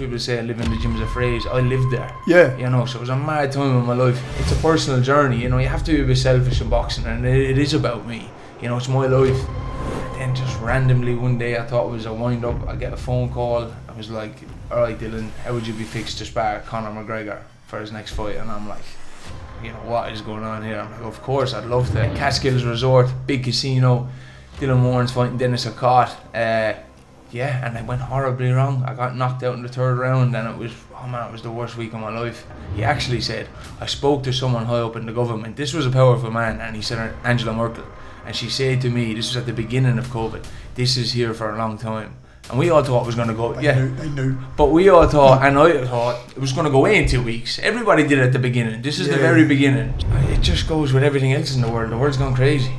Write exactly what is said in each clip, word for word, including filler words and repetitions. people say living in the gym is a phrase. I lived there. Yeah. You know, so it was a mad time in my life. It's a personal journey, you know, you have to be a bit selfish in boxing, and it, it is about me. You know, it's my life. And just randomly one day I thought it was a wind up, I get a phone call, I was like, alright Dylan, how would you be fixed to spar Conor McGregor for his next fight? And I'm like, you know, what is going on here? I'm like, of course, I'd love to. Catskills Resort, big casino, Dylan Moran's fighting Dennis McCott. Uh, yeah, and it went horribly wrong. I got knocked out in the third round and it was, oh man, it was the worst week of my life. He actually said, I spoke to someone high up in the government, this was a powerful man, and he said, Angela Merkel. And she said to me, this was at the beginning of COVID, this is here for a long time. And we all thought it was going to go, they yeah. Knew, they knew. But we all thought, and I thought, it was going to go away in two weeks. Everybody did it at the beginning. This is yeah. the very beginning. It just goes with everything else in the world. The world's gone crazy.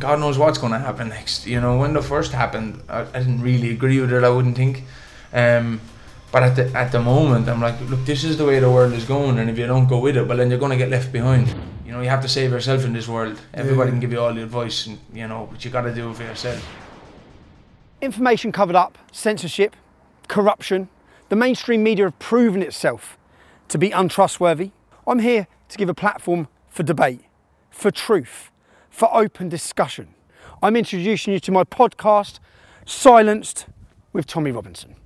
God knows what's going to happen next. You know, when the first happened, I, I didn't really agree with it, I wouldn't think. Um, but at the, at the moment, I'm like, look, this is the way the world is going. And if you don't go with it, well, then you're going to get left behind. You know, you have to save yourself in this world. Everybody yeah. can give you all the advice, and you know, but you got to do it for yourself. Information covered up, censorship, corruption. The mainstream media have proven itself to be untrustworthy. I'm here to give a platform for debate, for truth, for open discussion. I'm introducing you to my podcast, Silenced, with Tommy Robinson.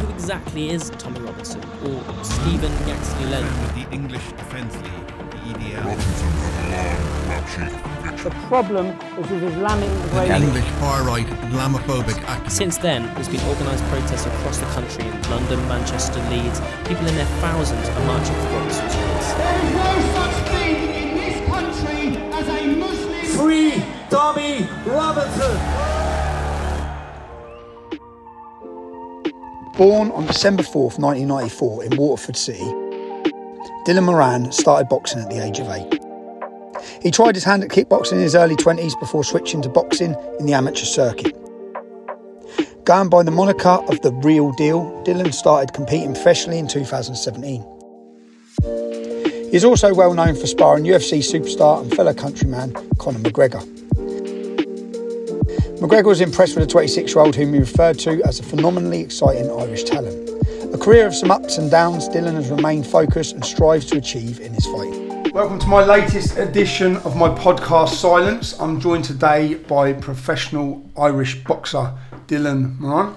Who exactly is Tommy Robinson, or Stephen Yaxley-Lennon? With the English Defence League, the E D L. Robinson had a long The problem was with Islamic Islamic English far-right, Islamophobic activists. Since then, there's been organised protests across the country in London, Manchester, Leeds. People in their thousands are marching for Robinson's rights. There is no such thing in this country as a Muslim... Free Tommy Robinson! Born on December fourth, nineteen ninety-four in Waterford City, Dylan Moran started boxing at the age of eight. He tried his hand at kickboxing in his early twenties before switching to boxing in the amateur circuit. Going by the moniker of The Real Deal, Dylan started competing professionally in two thousand seventeen. He is also well known for sparring U F C superstar and fellow countryman Conor McGregor. McGregor was impressed with the twenty-six-year-old whom he referred to as a phenomenally exciting Irish talent. A career of some ups and downs, Dylan has remained focused and strives to achieve in his fight. Welcome to my latest edition of my podcast, Silence. I'm joined today by professional Irish boxer, Dylan Moran.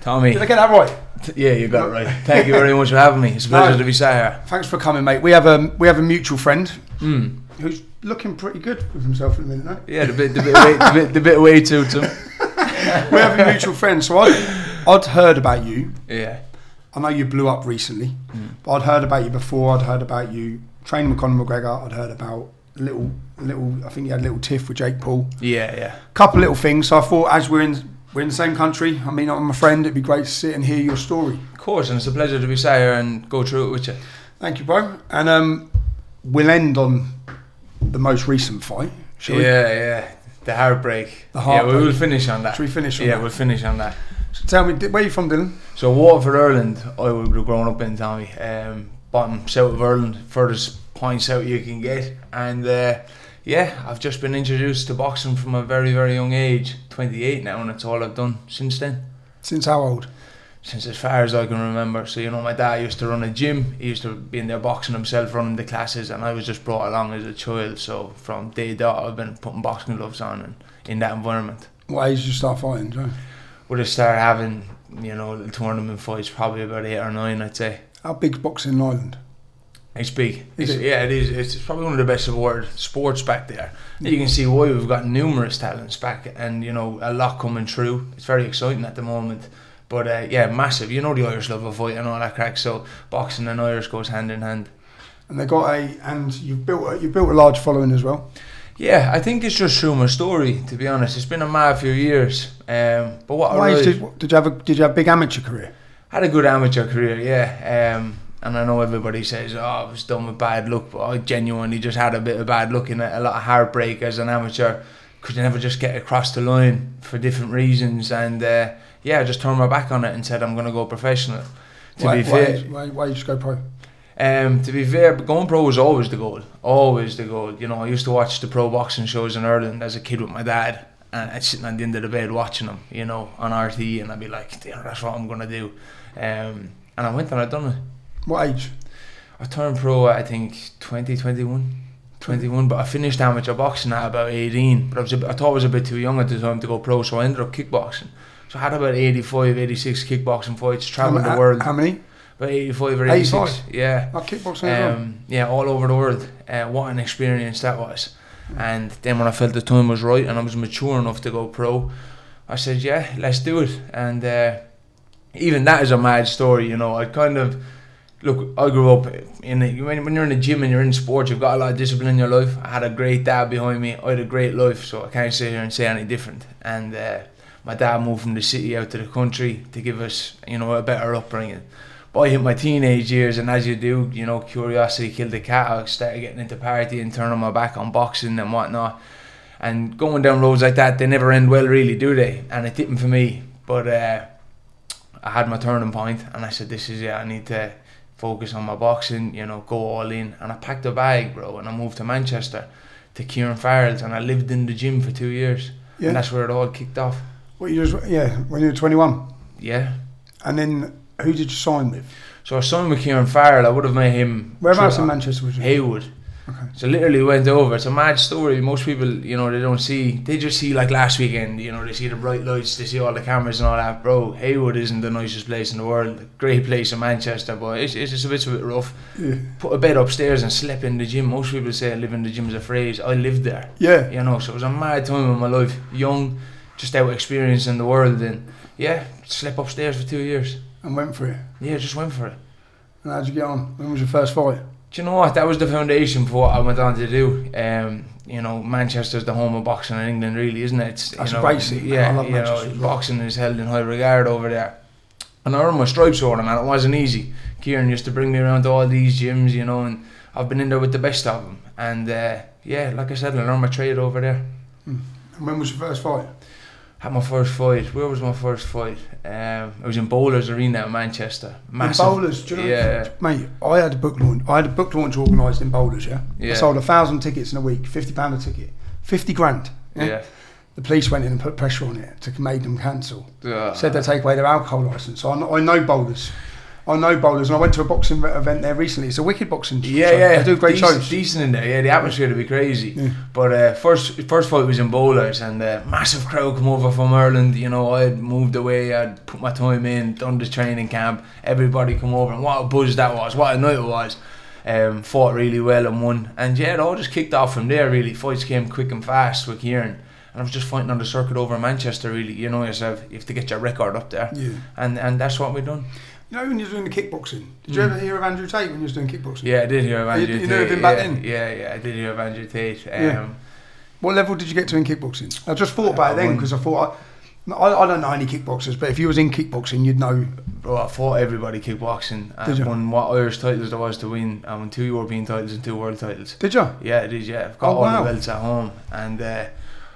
Tommy. Did I get that right? Yeah, you got it right. Thank you very much for having me. It's a pleasure no, to be sat here. Thanks for coming, mate. We have a, we have a mutual friend. Mm. Who's looking pretty good with himself in a minute, no? Yeah, the bit, the bit, way, the bit, the bit way too, Tim. We have a mutual friend, so I'd, I'd heard about you. Yeah. I know you blew up recently, mm. but I'd heard about you before. I'd heard about you training with Conor McGregor. I'd heard about little, little. I think you had a little tiff with Jake Paul. Yeah, yeah. Couple little things. So I thought, as we're in, we're in the same country. I mean, I'm a friend. It'd be great to sit and hear your story. Of course, and it's a pleasure to be sat here and go through it with you. Thank you, bro. And um, we'll end on the most recent fight, shall we? Yeah, yeah. The heartbreak. The heartbreak. Yeah, we will finish on that. Should we finish on yeah, that? Yeah, we'll finish on that. So tell me, where are you from, Dylan? So Waterford, Ireland, I would have grown up in, Tommy. Um, bottom, south of Ireland, furthest point south you can get. And uh, yeah, I've just been introduced to boxing from a very, very young age. twenty-eight now, and that's all I've done since then. Since how old? Since as far as I can remember. So, you know, my dad used to run a gym. He used to be in there boxing himself, running the classes, and I was just brought along as a child. So from day dot, I've been putting boxing gloves on and in that environment. What age did you start fighting, John? Would have started having, you know, little tournament fights, probably about eight or nine, I'd say. How big's boxing in Ireland? It's big. It's, it? Yeah, it is. It's probably one of the best award sports back there. Yeah. You can see why we've got numerous talents back and, you know, a lot coming through. It's very exciting at the moment. But uh, yeah, massive. You know, the Irish love a fight and all that crack. So boxing and Irish goes hand in hand. And they got a, and you've built a, you've built a large following as well. Yeah, I think it's just through my story. To be honest, it's been a mad few years. Um, but what? Why did, did you have a did you have a big amateur career? I had a good amateur career, yeah. Um, and I know everybody says, "Oh, I was done with bad luck," but I genuinely just had a bit of bad luck and a lot of heartbreak as an amateur. Could never just get across the line for different reasons, and uh, yeah, I just turned my back on it and said I'm going to go professional. To why, be fair, why, why, why you just go pro? Um, to be fair, going pro was always the goal, always the goal. You know, I used to watch the pro boxing shows in Ireland as a kid with my dad, and I'd sitting on the end of the bed watching them, you know, on R T E, and I'd be like, that's what I'm going to do. Um, and I went and I'd done it. What age? I turned pro at, I think, twenty, twenty-one, twenty-one, but I finished amateur boxing at about eighteen, but I, was a, I thought I was a bit too young at the time to go pro, so I ended up kickboxing. So I had about eighty-five, eighty-six kickboxing fights, travelling the world. How many? About eighty-five or eighty-six, yeah. Not kickboxing um, yeah, all over the world. Uh, what an experience that was. And then when I felt the time was right and I was mature enough to go pro, I said, yeah, let's do it. And uh, even that is a mad story, you know. I kind of, look, I grew up, in a, when you're in the gym and you're in sports, you've got a lot of discipline in your life. I had a great dad behind me. I had a great life, so I can't sit here and say any different. And uh, my dad moved from the city out to the country to give us, you know, a better upbringing. But I hit my teenage years, and as you do, you know, curiosity killed the cat. I started getting into party and turning my back on boxing and whatnot. And going down roads like that, they never end well, really, do they? And it didn't for me. But uh, I had my turning point, and I said, this is it. I need to focus on my boxing, you know, go all in. And I packed a bag, bro, and I moved to Manchester, to Kieran Farrell's, and I lived in the gym for two years. Yeah. And that's where it all kicked off. What years? Yeah, when you were twenty-one? Yeah. And then... Who did you sign with? So I signed with Kieran Farrell. I would have met him. Whereabouts in Manchester would you? Haywood. Okay. So literally went over. It's a mad story. Most people, you know, they don't see. They just see like last weekend. You know, they see the bright lights. They see all the cameras and all that. Bro, Haywood isn't the nicest place in the world. Great place in Manchester, but it's it's just a bit, it's a bit rough. Yeah. Put a bed upstairs and slept in the gym. Most people say I live in the gym is a phrase. I lived there. Yeah. You know, so it was a mad time in my life. Young, just out experiencing the world, and yeah, slept upstairs for two years. And went for it? Yeah, just went for it. And how'd you get on? When was your first fight? Do you know what? That was the foundation for what I went on to do. Um, you know, Manchester's the home of boxing in England, really, isn't it? It's, that's you know, crazy. Yeah, I love you Manchester. Know, boxing is held in high regard over there. And I earned my stripes over them, man. It wasn't easy. Kieran used to bring me around to all these gyms, you know, and I've been in there with the best of them. And uh, yeah, like I said, I learned my trade over there. Mm. And when was your first fight? Had my first fight. Where was my first fight? Um, it was in Bowlers Arena in Manchester. Massive. In Bowlers, do you know? Yeah. Mate, I had a book launch. I had a book launch organised in Bowlers. Yeah. Yeah. I sold a thousand tickets in a week, fifty pound a ticket, fifty grand. Yeah? Yeah. The police went in and put pressure on it to make them cancel. Uh, Said they take away their alcohol licence. So I, I know Bowlers. I know Bowlers, and I went to a boxing event there recently. It's a wicked boxing show. Yeah, yeah. They do great decent, shows. Decent in there, yeah. The atmosphere would be crazy. Yeah. But uh, first first fight was in Bowlers, and a uh, massive crowd come over from Ireland. You know, I had moved away, I'd put my time in, done the training camp. Everybody come over, and what a buzz that was, what a night it was. Um, fought really well and won. And yeah, it all just kicked off from there, really. Fights came quick and fast with Kieran. And I was just fighting on the circuit over in Manchester, really. You know yourself, you have to get your record up there. Yeah. And, and that's what we've done. You know when you were doing the kickboxing, did you mm. ever hear of Andrew Tate when you was doing kickboxing? Yeah, I did hear of Andrew you, Tate. You knew of him back yeah, then? Yeah, yeah, I did hear of Andrew Tate. Um, yeah. What level did you get to in kickboxing? I just thought about it then because I thought, I, I, I don't know any kickboxers, but if you was in kickboxing, you'd know. Bro, I fought everybody kickboxing. Did you? I won what Irish titles there was to win. I won two European titles and two world titles. Did you? Yeah, I did, yeah. I've got oh, all wow. the belts at home. And uh,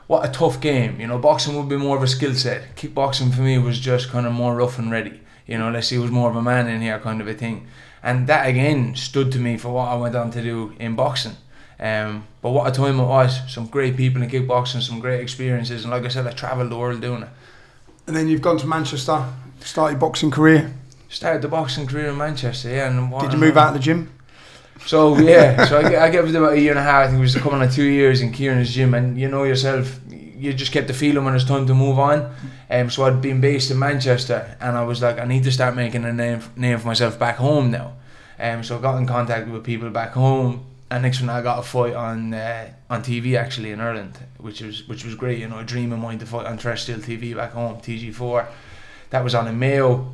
what a tough game. You know, boxing would be more of a skill set. Kickboxing for me was just kind of more rough and ready. You know, let's see who's more of a man in here kind of a thing. And that, again, stood to me for what I went on to do in boxing. Um, but what a time it was. Some great people in kickboxing, some great experiences. And like I said, I travelled the world doing it. And then you've gone to Manchester, started boxing career. Started the boxing career in Manchester, yeah. And what Did you move out of the gym? So, yeah. so I, I gave it about a year and a half. I think it was coming on two years in Kieran's gym. And you know yourself, you just get the feeling when it's time to move on. Um, so I'd been based in Manchester, and I was like, I need to start making a name name for myself back home now. Um, so I got in contact with people back home, and next one I got a fight on uh, on T V actually in Ireland, which was which was great. You know, a dream of mine to fight on terrestrial T V back home, T G four. That was on in Mayo.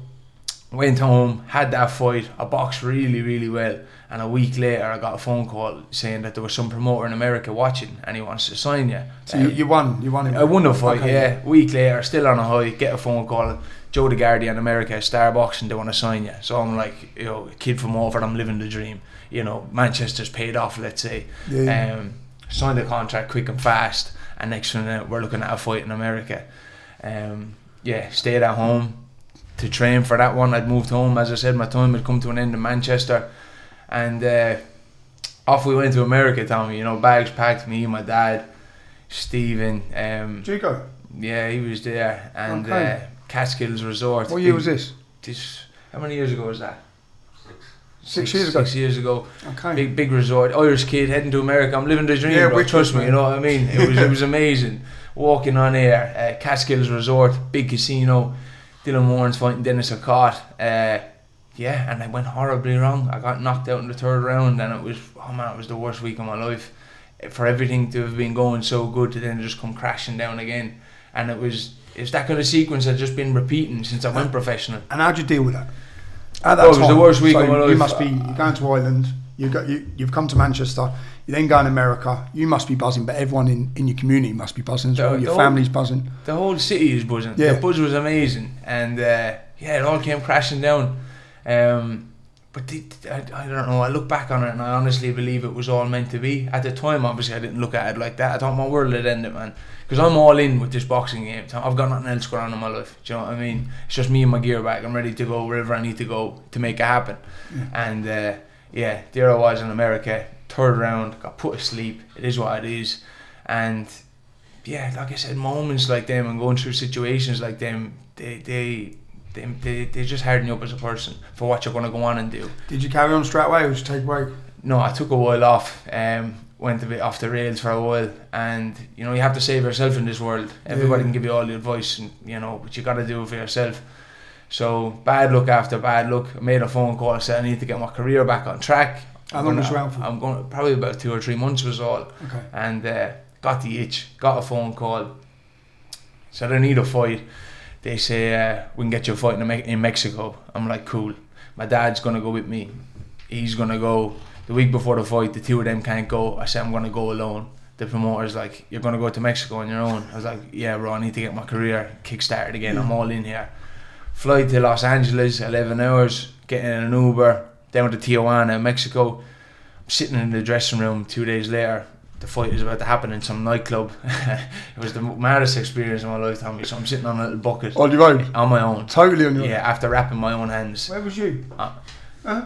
Went home, had that fight. I boxed really, really well, and a week later I got a phone call saying that there was some promoter in America watching, and he wants to sign you. So um, you, you won, you won. It. I won a fight. Okay. Yeah. Week later, still on a high, get a phone call. Joe DiGuardia in America, Star Boxing, they want to sign you. So I'm like, you know, kid from Waterford, I'm living the dream. You know, Manchester's paid off. Let's say, yeah. um, signed the contract quick and fast, and next thing we're looking at a fight in America. Um, yeah, stayed at home. To train for that one, I'd moved home. As I said, my time had come to an end in Manchester, and uh, off we went to America. Tommy, you know, bags packed. Me, my dad, Stephen. Um, Did you go? Yeah, he was there. And okay. uh, Catskills Resort. What year was this? This how many years ago was that? Six, six years ago. Six years ago. Okay. Big big resort. Irish kid heading to America. I'm living the dream. Yeah, bro. Trust me. You know what I mean. It was it was amazing. Walking on air. Uh, Catskills Resort. Big casino. Dylan Moran's fighting Dennis McCott. Uh, yeah, and I went horribly wrong. I got knocked out in the third round, and it was oh man, it was the worst week of my life. For everything to have been going so good to then just come crashing down again, and it was it's that kind of sequence I've just been repeating since I went professional. And how'd you deal with that? At that oh, time, it was the worst week so of my life. You must be you're going to Ireland. You got you. You've come to Manchester. You then go in America. You must be buzzing, but everyone in, in your community must be buzzing as the, well. Your whole, family's buzzing. The whole city is buzzing. Yeah. The buzz was amazing, and uh, yeah, it all came crashing down. Um, but the, I, I don't know. I look back on it, and I honestly believe it was all meant to be. At the time, obviously, I didn't look at it like that. I thought my world had ended, man. Because I'm all in with this boxing game. I've got nothing else going on in my life. Do you know what I mean? It's just me and my gear bag. I'm ready to go wherever I need to go to make it happen. Yeah. And uh, yeah, there I was in America. Third round, got put to sleep. It is what it is. And yeah, like I said, moments like them and going through situations like them, they they they, they, they just harden you up as a person for what you're going to go on and do. Did you carry on straight away or just take a break? No, I took a while off. Um, went a bit off the rails for a while, and you know you have to save yourself in this world. Everybody yeah. can give you all the advice, and you know, but you got to do it for yourself. So bad luck after bad luck. I made a phone call, said I need to get my career back on track. How long was you out for? I'm going probably about two or three months was all. Okay. And uh, got the itch, got a phone call, said I need a fight. They say uh, we can get you a fight in, Me- in Mexico. I'm like cool. My dad's gonna go with me. He's gonna go. The week before the fight, the two of them can't go. I said, I'm going to go alone. The promoter's like, you're going to go to Mexico on your own. I was like, yeah, bro, I need to get my career kick-started again. Yeah. I'm all in here. Fly to Los Angeles, eleven hours, getting an Uber, down to Tijuana, Mexico. I'm sitting in the dressing room two days later. The fight is about to happen in some nightclub. It was the maddest experience of my life, Tommy. So I'm sitting on a little bucket. On your own? On my own. Totally on your own? Yeah, after wrapping my own hands. Where was you? Uh, huh?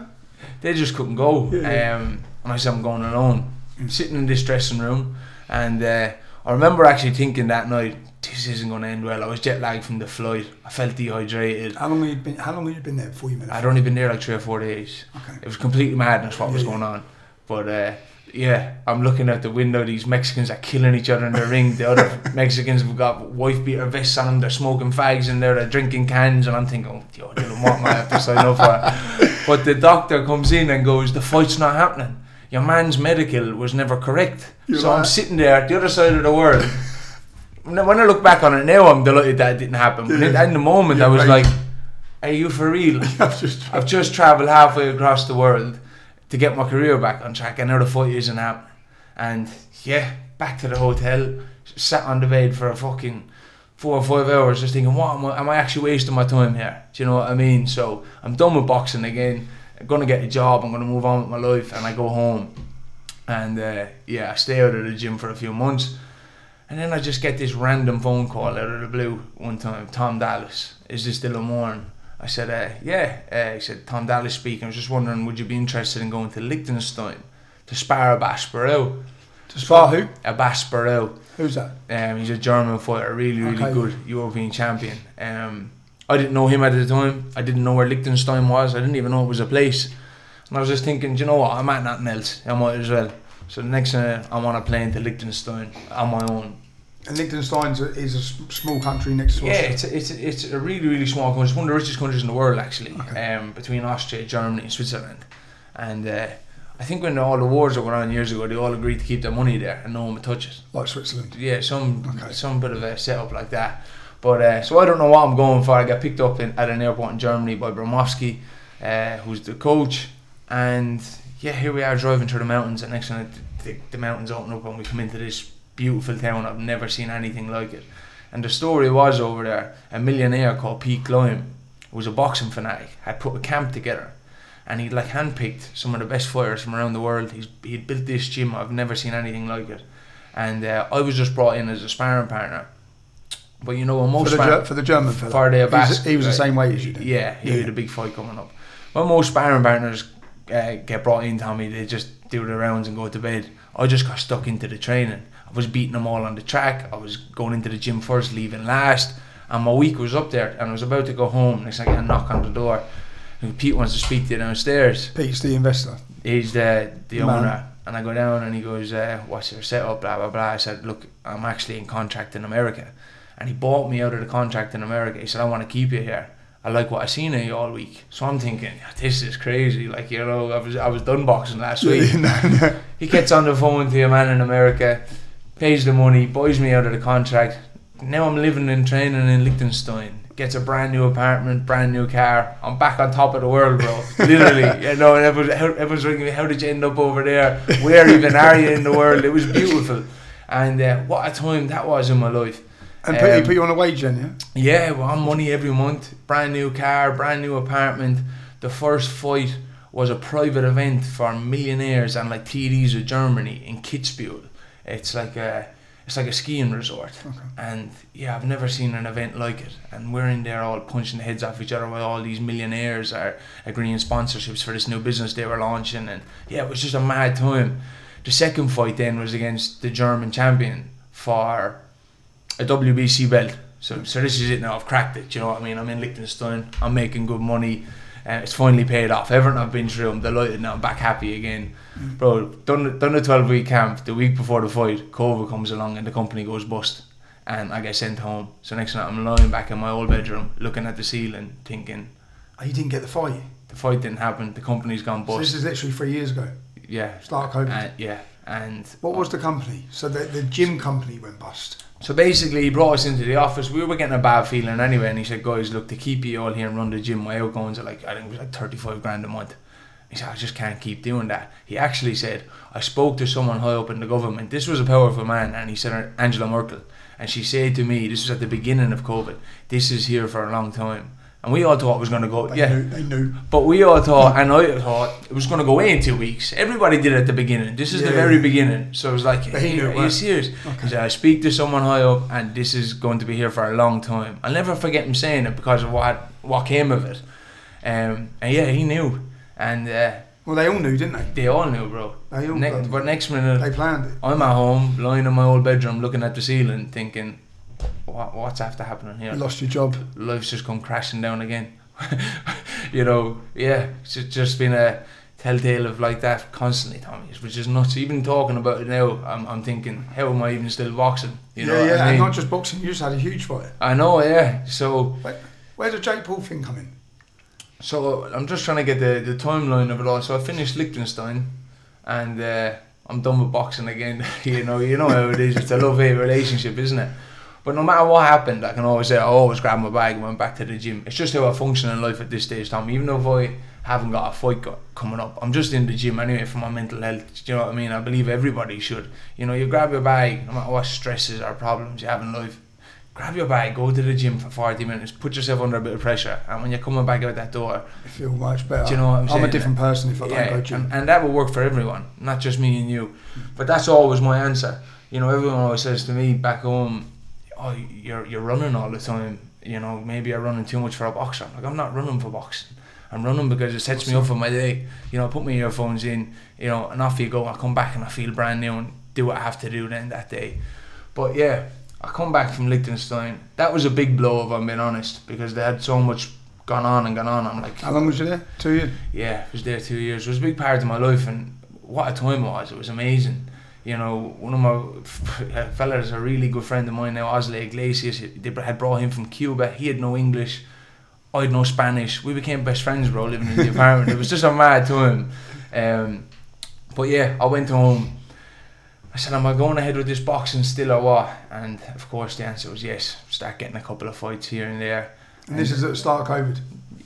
They just couldn't go. Yeah. Um, and I said, I'm going alone. I'm sitting in this dressing room, and uh, I remember actually thinking that night, this isn't going to end well. I was jet lagged from the flight. I felt dehydrated. How long had you been? How long had you been there before you met? I'd only been there like three or four days. Okay. It was complete madness what yeah, was yeah. going on. But uh, yeah, I'm looking out the window. These Mexicans are killing each other in the ring. The other Mexicans have got wife beater vests on them. They're smoking fags in there. They're drinking cans, and I'm thinking, yo, what am I have to sign up for? But the doctor comes in and goes, the fight's not happening. Your man's medical was never correct. You're so right. I'm sitting there at the other side of the world. When I look back on it now, I'm delighted that it didn't happen. But yeah. in the moment, yeah, I was right. like, are you for real? I've just, I've just travelled halfway across the world to get my career back on track. And now the fight isn't happening. And yeah, back to the hotel, sat on the bed for a fucking... four or five hours just thinking, what am I, am I actually wasting my time here? Do you know what I mean? So I'm done with boxing again. I'm going to get a job. I'm going to move on with my life. And I go home. And uh, yeah, I stay out of the gym for a few months. And then I just get this random phone call out of the blue one time. Tom Dallas, is this Dylan Moran? I said, uh, yeah. Uh, he said, Tom Dallas speaking. I was just wondering, would you be interested in going to Liechtenstein to spar a Basparel? To spar who? A Basparel. Who's that? Um, he's a German fighter, really, really okay. good European champion. Um, I didn't know him at the time. I didn't know where Liechtenstein was. I didn't even know it was a place. And I was just thinking, do you know what? I'm at nothing else. I might as well. So the next thing, I'm on a plane to Liechtenstein on my own. And Liechtenstein is a small country next to us. Yeah, it's a, it's a, it's a really, really small country. It's one of the richest countries in the world, actually, okay. um, between Austria, Germany and Switzerland. And... Uh, I think when all the wars were going on years ago, they all agreed to keep their money there and no one would touch it. Like Switzerland? Yeah, some okay. some bit of a setup like that. But uh, so I don't know what I'm going for. I got picked up in, at an airport in Germany by Bromowski, uh, who's the coach. And yeah, here we are driving through the mountains. And next thing, the, the, the mountains open up and we come into this beautiful town. I've never seen anything like it. And the story was over there, a millionaire called Pete Klein, who was a boxing fanatic, had put a camp together. And he'd like handpicked some of the best fighters from around the world. He's, he'd built this gym. I've never seen anything like it. And uh, I was just brought in as a sparring partner. But you know, most for the, spar- for the German fella, Faraday Abbas, he was the same way as you did. Yeah, he yeah. had a big fight coming up. When most sparring partners uh, get brought in, Tommy, they just do the rounds and go to bed. I just got stuck into the training. I was beating them all on the track. I was going into the gym first, leaving last, and my week was up there, and I was about to go home. Next thing I get a knock on the door, and Pete wants to speak to you downstairs. Pete's the investor. He's the, the owner. And I go down and he goes, uh, what's your setup, blah, blah, blah. I said, look, I'm actually in contract in America. And he bought me out of the contract in America. He said, I want to keep you here. I like what I've seen of you all week. So I'm thinking, this is crazy. Like, you know, I was I was done boxing last week. no, no. He gets on the phone to a man in America, pays the money, buys me out of the contract. Now I'm living and training in Liechtenstein. Gets a brand new apartment, brand new car. I'm back on top of the world, bro. Literally, you know. And everyone's, everyone's ringing me, how did you end up over there? Where even are you in the world? It was beautiful. And uh, what a time that was in my life. And um, Pete put you on a wage then, yeah? Yeah, well, I'm money every month. Brand new car, brand new apartment. The first fight was a private event for millionaires and like T Ds of Germany in Kitzbühel. It's like a... It's like a skiing resort, okay. And yeah, I've never seen an event like it. And we're in there all punching the heads off each other while all these millionaires are agreeing sponsorships for this new business they were launching. And yeah, it was just a mad time. The second fight then was against the German champion for a W B C belt. So, so this is it now. I've cracked it. You know what I mean? I'm in Liechtenstein. I'm making good money. Uh, it's finally paid off. Everything I've been through, I'm delighted now. I'm back happy again. Mm. Bro, done, done a twelve-week camp. The week before the fight, COVID comes along and the company goes bust. And I get sent home. So next night, I'm lying back in my old bedroom, looking at the ceiling, thinking... Oh, you didn't get the fight? The fight didn't happen. The company's gone bust. So this is literally three years ago? Yeah. Start COVID? Uh, yeah. And what was the company? So the, the gym company went bust. So basically he brought us into the office. We were getting a bad feeling anyway, and he said, guys, look, to keep you all here and run the gym, my outgoings are like, I think it was like thirty-five grand a month. He said, I just can't keep doing that. He actually said, I spoke to someone high up in the government. This was a powerful man, and he said, Angela Merkel. And she said to me, this was at the beginning of COVID, this is here for a long time. And we all thought it was going to go... They yeah, knew, they knew. But we all thought, and I thought, it was going to go away in two weeks. Everybody did it at the beginning. This is yeah, the very yeah. beginning. So it was like, hey, knew, are right? you serious? Okay. He said, I speak to someone high up, and this is going to be here for a long time. I'll never forget him saying it because of what what came of it. Um, and yeah, he knew. And uh, well, they all knew, didn't they? They all knew, bro. They all ne- But next minute... They planned it. I'm at home, lying in my old bedroom, looking at the ceiling, thinking... What, what's after happening here? You lost your job. Life's just come crashing down again. You know, yeah, it's just been a telltale of like that constantly, Tommy, which is nuts. Even talking about it now, I'm, I'm thinking, how am I even still boxing? You know, yeah, yeah, I mean? And not just boxing, you just had a huge fight. I know, yeah. So, where, where did Jake Paul thing come in? So, I'm just trying to get the, the timeline of it all. So, I finished Liechtenstein and uh, I'm done with boxing again. you know, you know how it is. It's a love-hate relationship, isn't it? But no matter what happened, I can always say I always grabbed my bag and went back to the gym. It's just how I function in life at this stage, Tom. Even though if I haven't got a fight got coming up, I'm just in the gym anyway for my mental health. Do you know what I mean? I believe everybody should. You know, you grab your bag, no matter what stresses or problems you have in life, grab your bag, go to the gym for forty minutes, put yourself under a bit of pressure, and when you're coming back out that door, you feel much better. Do you know what I'm saying? I'm a different person if I yeah, don't go to gym. And, and that will work for everyone, not just me and you. But that's always my answer. You know, everyone always says to me back home, oh, you're you're running all the time, you know, maybe I'm running too much for a boxer. Like, I'm not running for boxing. I'm running because it sets me up for my day. You know, I put my earphones in, you know, and off you go. I come back and I feel brand new and do what I have to do then that day. But yeah, I come back from Liechtenstein. That was a big blow, if I'm being honest, because they had so much gone on and gone on. I'm like... How long was you there? Two years? Yeah, I was there two years. It was a big part of my life, and what a time it was. It was amazing. You know, one of my fellas, a really good friend of mine now, Osley Iglesias, they had brought him from Cuba. He had no English. I had no Spanish. We became best friends, bro, living in the apartment. It was just a mad time. Um, but yeah, I went home. I said, am I going ahead with this boxing still or what? And of course the answer was yes. Start getting a couple of fights here and there. And, and this is at the start of COVID?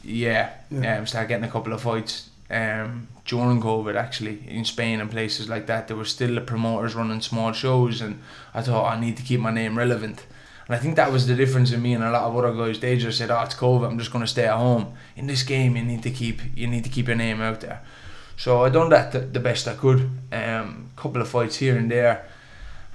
Yeah. yeah. Um, start getting a couple of fights. Um, during COVID, actually, in Spain and places like that, there were still the promoters running small shows, and I thought, I need to keep my name relevant. And I think that was the difference in me and a lot of other guys. They just said, oh, it's COVID, I'm just going to stay at home. In this game, you need to keep you need to keep your name out there. So I done that th- the best I could. Um, couple of fights here and there,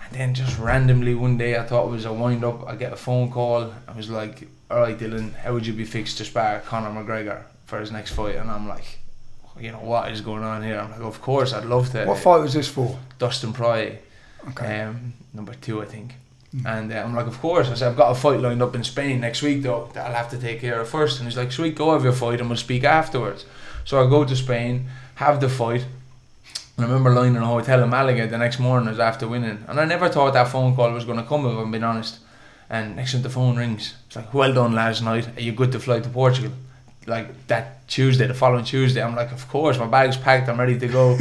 and then just randomly one day, I thought it was a wind up. I get a phone call. I was like, all right, Dylan, how would you be fixed to spar Conor McGregor for his next fight? And I'm like, you know, what is going on here? I'm like, of course, I'd love to. What fight was this for? Dustin Poirier. Okay. Um, number two, I think. Mm. And uh, I'm like, of course. I said, I've got a fight lined up in Spain next week, though, that I'll have to take care of first. And he's like, sweet, go have your fight and we'll speak afterwards. So I go to Spain, have the fight. And I remember lying in a hotel in Malaga the next morning after winning. And I never thought that phone call was going to come, if I'm being honest. And next time the phone rings, it's like, well done last night. Are you good to fly to Portugal? Like that Tuesday, the following Tuesday, I'm like, of course, my bag's packed, I'm ready to go.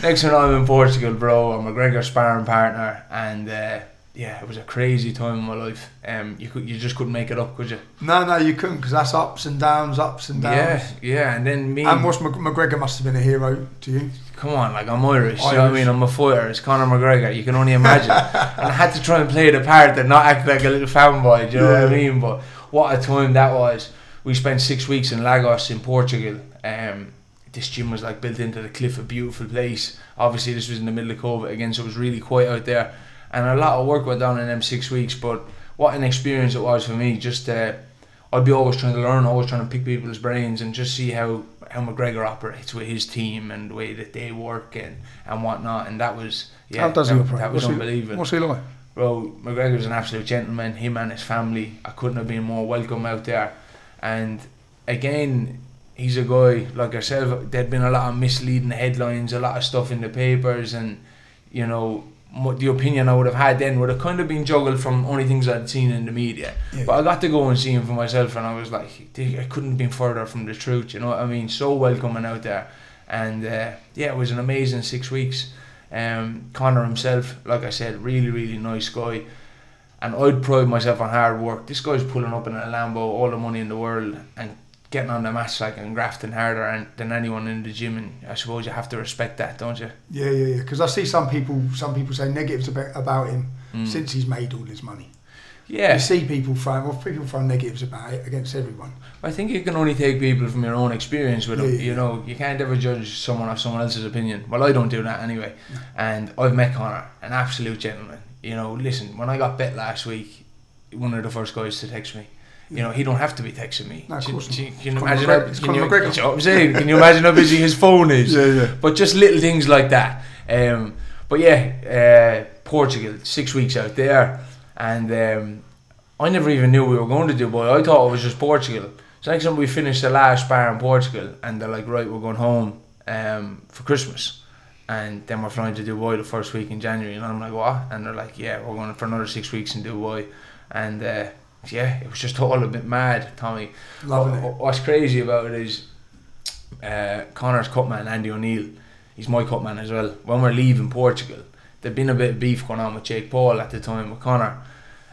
Next time I'm in Portugal, bro, I'm McGregor's sparring partner. And uh, yeah, it was a crazy time in my life. Um, you could, you just couldn't make it up, could you? No, no, you couldn't, because that's ups and downs, ups and downs. Yeah, yeah, and then me... And what's McGregor must have been a hero to you. Come on, like, I'm Irish, Irish. You know what I mean? I'm a fighter, it's Conor McGregor, you can only imagine. And I had to try and play the part and not act like a little fanboy, do you know yeah. what I mean? But what a time that was. We spent six weeks in Lagos in Portugal. Um, this gym was like built into the cliff, a beautiful place. Obviously this was in the middle of COVID again, so it was really quiet out there. And a lot of work went down in them six weeks, but what an experience it was for me. Just, uh, I'd be always trying to learn, always trying to pick people's brains and just see how, how McGregor operates with his team and the way that they work and, and whatnot. And that was, yeah, how does that, he that was what's unbelievable. He, what's he like? Bro, McGregor's an absolute gentleman, him and his family. I couldn't have been more welcome out there. And again, he's a guy like yourself. There'd been a lot of misleading headlines, a lot of stuff in the papers, and you know, the opinion I would have had then would have kind of been juggled from only things I'd seen in the media. Yeah. But I got to go and see him for myself, and I was like, I couldn't have been further from the truth. You know what I mean? So welcoming out there, and uh, yeah, it was an amazing six weeks. Um, Conor himself, like I said, really, really nice guy. And I'd pride myself on hard work. This guy's pulling up in a Lambo, all the money in the world, and getting on the mat like and grafting harder and, than anyone in the gym. And I suppose you have to respect that, don't you? Yeah, yeah, yeah. Because I see some people, some people say negatives about him mm. since he's made all his money. Yeah, you see people find well, people find negatives about it against everyone. I think you can only take people from your own experience with yeah, them. Yeah. You know, you can't ever judge someone off someone else's opinion. Well, I don't do that anyway. No. And I've met Conor, an absolute gentleman. You know, listen, when I got bet last week, one of the first guys to text me. You know, he don't have to be texting me. No, of course do, do, do, can, you imagine how, can, you, you know I'm saying? Can you imagine how busy his phone is? Yeah, yeah. But just little things like that. Um, but yeah, uh, Portugal, six weeks out there. And um, I never even knew we were going to Dubai. I thought it was just Portugal. So next time we finished the last bar in Portugal, and they're like, right, we're going home um, for Christmas. And then we're flying to Dubai the first week in January, and I'm like, what? And they're like, yeah, we're going for another six weeks in Dubai. And uh, yeah, it was just all a bit mad, Tommy. Loving what, it. What's crazy about it is uh, Conor's cutman, Andy O'Neill, he's my cutman as well. When we're leaving Portugal, there'd been a bit of beef going on with Jake Paul at the time with Conor.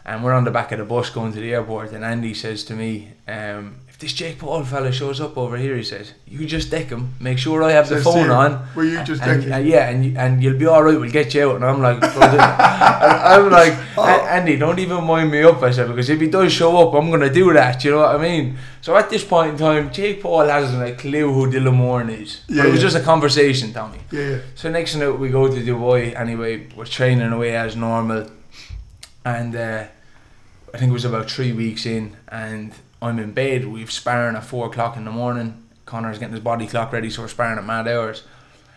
And we're on the back of the bus going to the airport, and Andy says to me, um, if this Jake Paul fella shows up over here, he says, you just deck him, make sure I have the phone him. on. Will you just and, deck him? And, yeah, and, and you'll be alright, we'll get you out. And I'm like, and I'm like, Andy, don't even wind me up, I said, because if he does show up, I'm going to do that, you know what I mean? So at this point in time, Jake Paul hasn't a clue who Dylan Moran is. Yeah, but it was yeah. just a conversation, Tommy. Yeah, yeah. So next night we go to Dubai, anyway, we're training away as normal. And uh, I think it was about three weeks in, and I'm in bed. We've sparring at four o'clock in the morning. Conor's getting his body clock ready, so we're sparring at mad hours.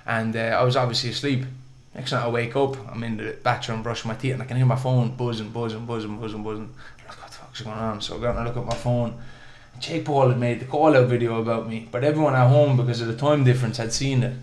And uh, I was obviously asleep. Next night I wake up, I'm in the bathroom brushing my teeth, and I can hear my phone buzzing, buzzing, buzzing, buzzing, buzzing. I'm like, what the fuck's going on? So I go and I look at my phone. Jake Paul had made the call-out video about me, but everyone at home, because of the time difference, had seen it,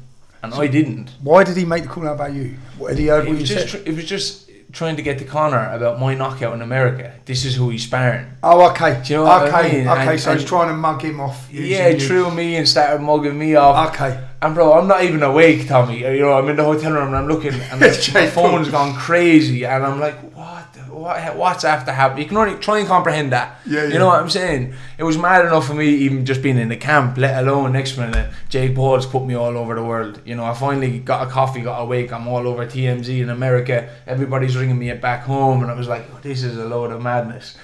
and so I didn't. Why did he make the call-out about you? What, had he heard what you said? It was just... trying to get to Conor about my knockout in America. This is who he's sparring. Oh, okay. Do you know what okay, I mean? Okay, and, so he's trying to mug him off. Yeah, threw me and started mugging me off. Okay. And bro, I'm not even awake, Tommy. You know, I'm in the hotel room and I'm looking, and my phone's gone crazy, and I'm like, what? The, what? What's after happening? You can only try and comprehend that. Yeah, yeah. You know what I'm saying? It was mad enough for me even just being in the camp, let alone next minute Jake Paul's put me all over the world. You know, I finally got a coffee, got awake. I'm all over T M Z in America. Everybody's ringing me back home, and I was like, oh, this is a load of madness.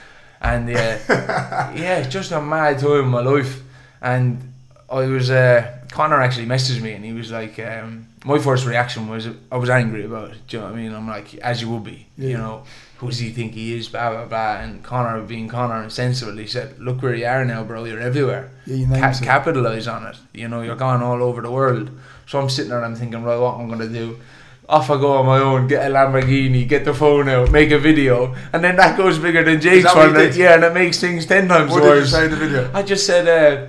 And uh, yeah, it's just a mad time in my life. And I was uh, Conor actually messaged me, and he was like, um, my first reaction was I was angry about it. Do you know what I mean? I'm like, as you would be, yeah. You know, who does he think he is? Blah blah blah. And Conor, being Conor, and sensibly said, look where you are now, bro. You're everywhere. Yeah, you Cap- capitalise on it. You know, you're gone all over the world. So I'm sitting there and I'm thinking, right, what I'm gonna do? off I go on my own, get a Lamborghini, get the phone out, make a video, and then that goes bigger than Jake's one. And, yeah, and it makes things ten times what worse. What did you say in the video? I just said, uh,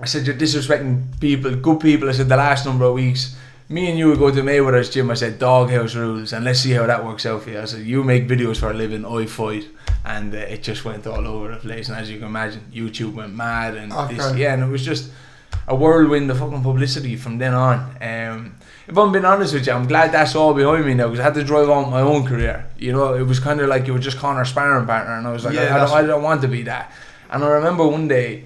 I said, you're disrespecting people, good people. I said, the last number of weeks, me and you would go to Mayweather's gym. I said, doghouse rules, and let's see how that works out for you. I said, you make videos for a living, I fight. And uh, it just went all over the place. And as you can imagine, YouTube went mad. And okay. this, yeah, and it was just a whirlwind of fucking publicity from then on. Um, if I'm being honest with you, I'm glad that's all behind me now, because I had to drive on my own career. You know, it was kind of like you were just Conor's sparring partner, and I was like, yeah, I, I, don't, I don't want to be that. And I remember one day,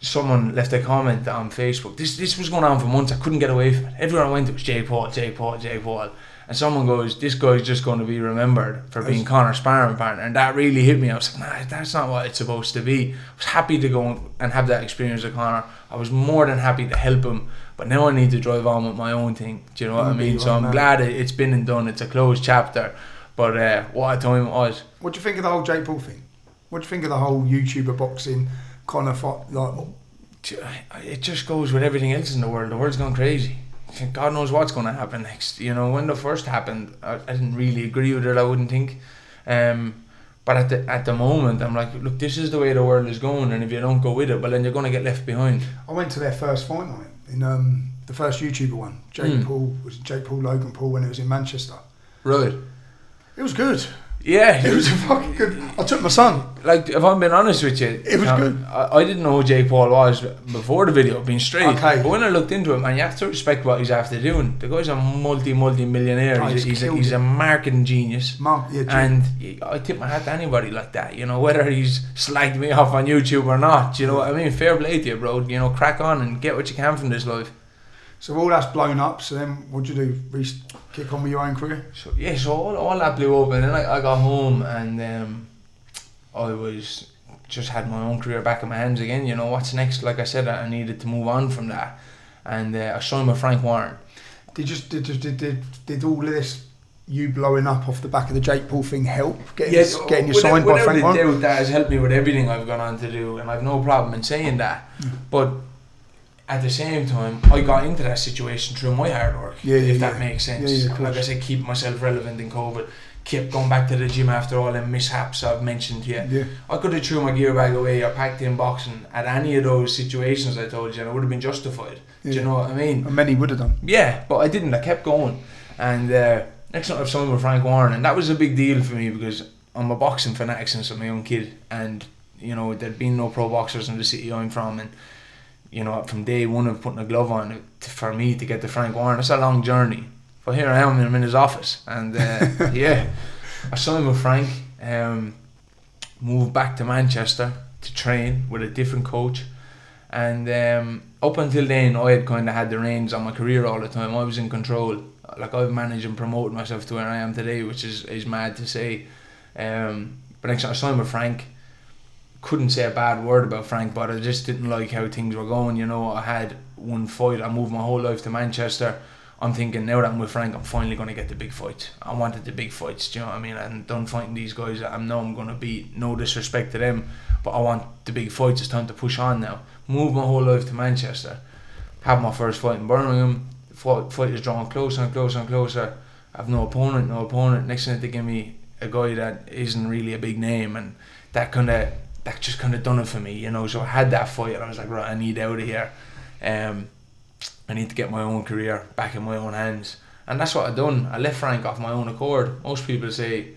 someone left a comment on Facebook. This this was going on for months. I couldn't get away from it. Everywhere I went, it was Jake Paul, Jake Paul, Jake Paul. And someone goes, this guy's just going to be remembered for being Conor's sparring partner. And that really hit me. I was like, nah, that's not what it's supposed to be. I was happy to go and have that experience with Conor. I was more than happy to help him. But now I need to drive on with my own thing. Do you know what I mean? So I'm glad it's been and done. It's a closed chapter. But uh, what a time it was. What do you think of the whole Jake Paul thing? What do you think of the whole YouTuber boxing Conor fight? Like, it just goes with everything else in the world. The world's gone crazy. God knows what's going to happen next. You know, when the first happened, I, I didn't really agree with it, I wouldn't think. Um, but at the at the moment, I'm like, look, this is the way the world is going, and if you don't go with it, well, then you're going to get left behind. I went to their first fight night, in um, the first YouTuber one. Jake mm. Paul, was Jake Paul, Logan Paul, when it was in Manchester. Right. It was good. Yeah. It was a fucking good... I took my son. Like, if I'm being honest with you... It was um, good. I, I didn't know who Jake Paul was before the video, being straight. Okay. But when I looked into him, man, you have to respect what he's after doing. The guy's a multi-multi-millionaire. Oh, he's he's, a, he's a marketing genius. Mark, yeah, and I tip my hat to anybody like that, you know, whether he's slagged me off on YouTube or not. You know what I mean? Fair play to you, bro. You know, crack on and get what you can from this life. So all that's blown up, so then what did you do? Re- kick on with your own career? So, yeah, so all, all that blew up, and then I, I got home, and um, I was just had my own career back in my hands again. You know, what's next? Like I said, I needed to move on from that. And uh, I signed with Frank Warren. Did, you, did, did, did, did all this, you blowing up off the back of the Jake Paul thing, help getting, yes, this, getting you signed by Frank Warren? Without a doubt, that has helped me with everything I've gone on to do, and I've no problem in saying that. Mm. But... at the same time, I got into that situation through my hard work, yeah, yeah, if that yeah. makes sense. Yeah, yeah, like I said, keep myself relevant in COVID, kept going back to the gym after all the mishaps I've mentioned to you. Yeah. I could have threw my gear bag away or packed in boxing at any of those situations I told you, and I would have been justified. Yeah. Do you know what I mean? And many would have done. Yeah, but I didn't. I kept going. And uh, next night I've signed with Frank Warren, and that was a big deal for me because I'm a boxing fanatic since I'm a young kid, and you know, there'd been no pro boxers in the city I'm from, and you know, from day one of putting a glove on, for me to get to Frank Warren, it's a long journey. But here I am, I'm in his office, and uh, yeah, I signed with Frank. Um, moved back to Manchester to train with a different coach, and um, up until then, I had kind of had the reins on my career all the time. I was in control. Like, I've managed and promoted myself to where I am today, which is is mad to say. Um, but next, I signed with Frank. Couldn't say a bad word about Frank, but I just didn't like how things were going. You know, I had one fight. I moved my whole life to Manchester. I'm thinking, now that I'm with Frank, I'm finally going to get the big fights. I wanted the big fights, do you know what I mean? I'm done fighting these guys that I know I'm going to beat. No disrespect to them, but I want the big fights. It's time to push on now. Moved my whole life to Manchester. Had my first fight in Birmingham. The fight, fight is drawn closer and closer and closer. I have no opponent, no opponent. Next thing they give me a guy that isn't really a big name, and that kind of... that just kind of done it for me, you know. So I had that fight, and I was like, right, I need out of here. Um, I need to get my own career back in my own hands, and that's what I done. I left Frank off my own accord. Most people say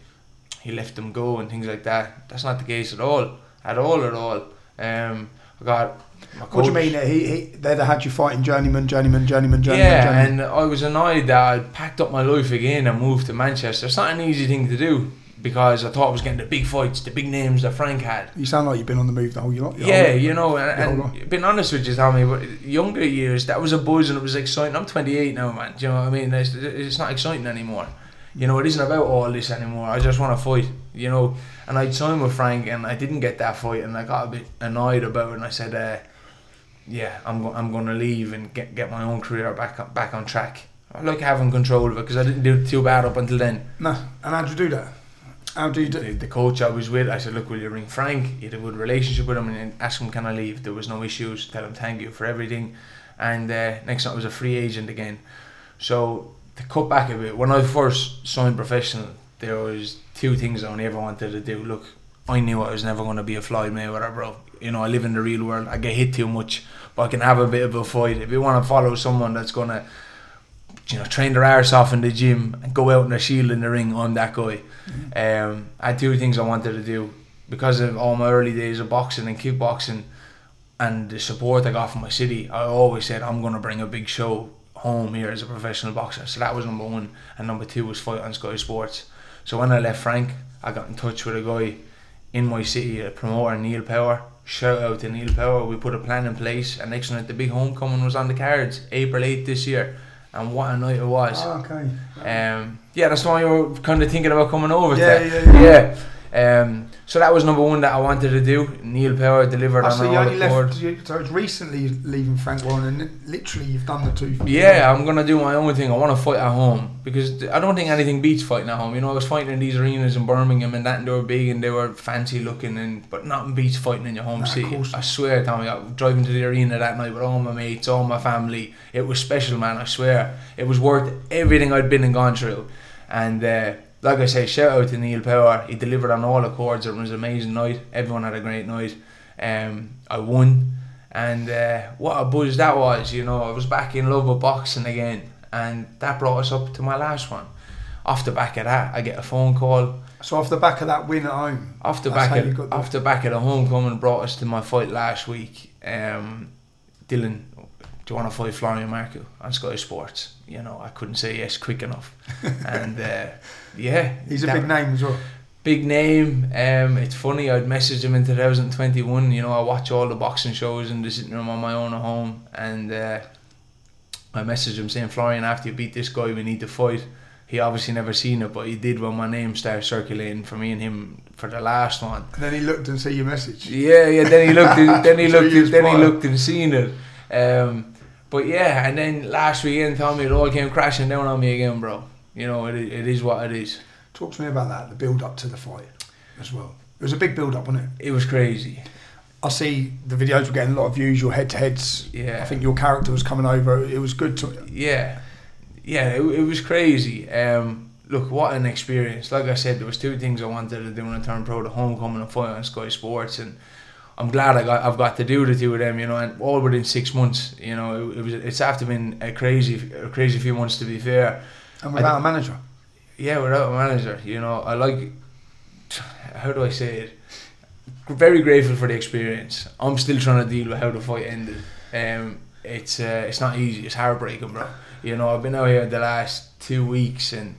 he left them go and things like that. That's not the case at all, at all, at all. Um, I got. My coach. What do you mean? He, he they'd have had you fighting journeyman, journeyman, journeyman, journeyman. Yeah, journeyman. And I was annoyed that I packed up my life again and moved to Manchester. It's not an easy thing to do, because I thought I was getting the big fights, the big names that Frank had. You sound like you've been on the move the whole year. Yeah, whole, you know, and, and being honest with you, Tommy, but younger years, that was a buzz and it was exciting. I'm twenty-eight now, man. Do you know what I mean? It's, it's not exciting anymore. You know, it isn't about all this anymore. I just want to fight, you know. And I'd signed with Frank, and I didn't get that fight, and I got a bit annoyed about it, and I said, uh, yeah, I'm, go- I'm going to leave and get get my own career back, back on track. I like having control of it, because I didn't do too bad up until then. No, and how'd you do that? How do you do? The coach I was with, I said, look, will you ring Frank? He had a good relationship with him, and ask him, can I leave? There was no issues. Tell him thank you for everything. And uh, next night I was a free agent again. So to cut back a bit, when I first signed professional, there was two things I never wanted to do. Look, I knew I was never going to be a Floyd Mayweather, bro. You know, I live in the real world. I get hit too much, but I can have a bit of a fight. If you want to follow someone that's going to, you know, train their arse off in the gym and go out in a shield in the ring, I'm that guy. Mm-hmm. um, I had two things I wanted to do. Because of all my early days of boxing and kickboxing and the support I got from my city, I always said I'm going to bring a big show home here as a professional boxer. So that was number one, and number two was fight on Sky Sports. So when I left Frank, I got in touch with a guy in my city, a promoter, Neil Power. Shout out to Neil Power. We put a plan in place, and next night the big homecoming was on the cards, April eighth this year. And what a night it was. Oh, okay. Um, yeah, that's why you were kind of thinking about coming over. Yeah, today. yeah, yeah. yeah. Um, so that was number one that I wanted to do. Neil Power delivered oh, on so all the board. So it's recently leaving Frank Warren, and literally you've done the two. Yeah, I'm going to do my own thing. I want to fight at home, because I don't think anything beats fighting at home. You know, I was fighting in these arenas in Birmingham and that, and they were big and they were fancy looking, and but nothing beats fighting in your home nah, city. I swear, Tommy, I was driving to the arena that night with all my mates, all my family. It was special, man, I swear. It was worth everything I'd been and gone through. And... Uh, like I say, shout out to Neil Power. He delivered on all accords. It was an amazing night. Everyone had a great night. Um, I won, and uh, what a buzz that was. You know, I was back in love with boxing again, and that brought us up to my last one. Off the back of that, I get a phone call. So off the back of that win at home. Off the back of the... off the back of the homecoming brought us to my fight last week. Um, Dylan, do you want to fight Florian Marco on Sky Sports? You know, I couldn't say yes quick enough. And uh, yeah, he's a big name as well. Big name. Um, it's funny, I'd messaged him in two thousand twenty-one. You know, I watch all the boxing shows in the sitting room on my own at home, and uh, I messaged him saying, Florian, after you beat this guy, we need to fight. He obviously never seen it, but he did when my name started circulating for me and him for the last one. And then he looked and said your message. Yeah, yeah. Then he looked. And, then he looked. And, then he looked and seen it. Um, But yeah, and then last weekend, Tommy, it all came crashing down on me again, bro. You know, it, it is what it is. Talk to me about that, the build-up to the fight as well. It was a big build-up, wasn't it? It was crazy. I see the videos were getting a lot of views, your head-to-heads. Yeah. I think your character was coming over. It was good to... Yeah. Yeah, it, it was crazy. Um, look, what an experience. Like I said, there was two things I wanted to do when I turned pro, the homecoming and fight on Sky Sports, and... I'm glad I got, I've got to do the two of them, you know, and all within six months, you know. It, it was, it's after been a crazy, a crazy few months, to be fair. And without I, a manager. Yeah, without a manager, you know. I like, how do I say it? Very grateful for the experience. I'm still trying to deal with how the fight ended. Um, it's uh, it's not easy. It's heartbreaking, bro. You know, I've been out here the last two weeks, and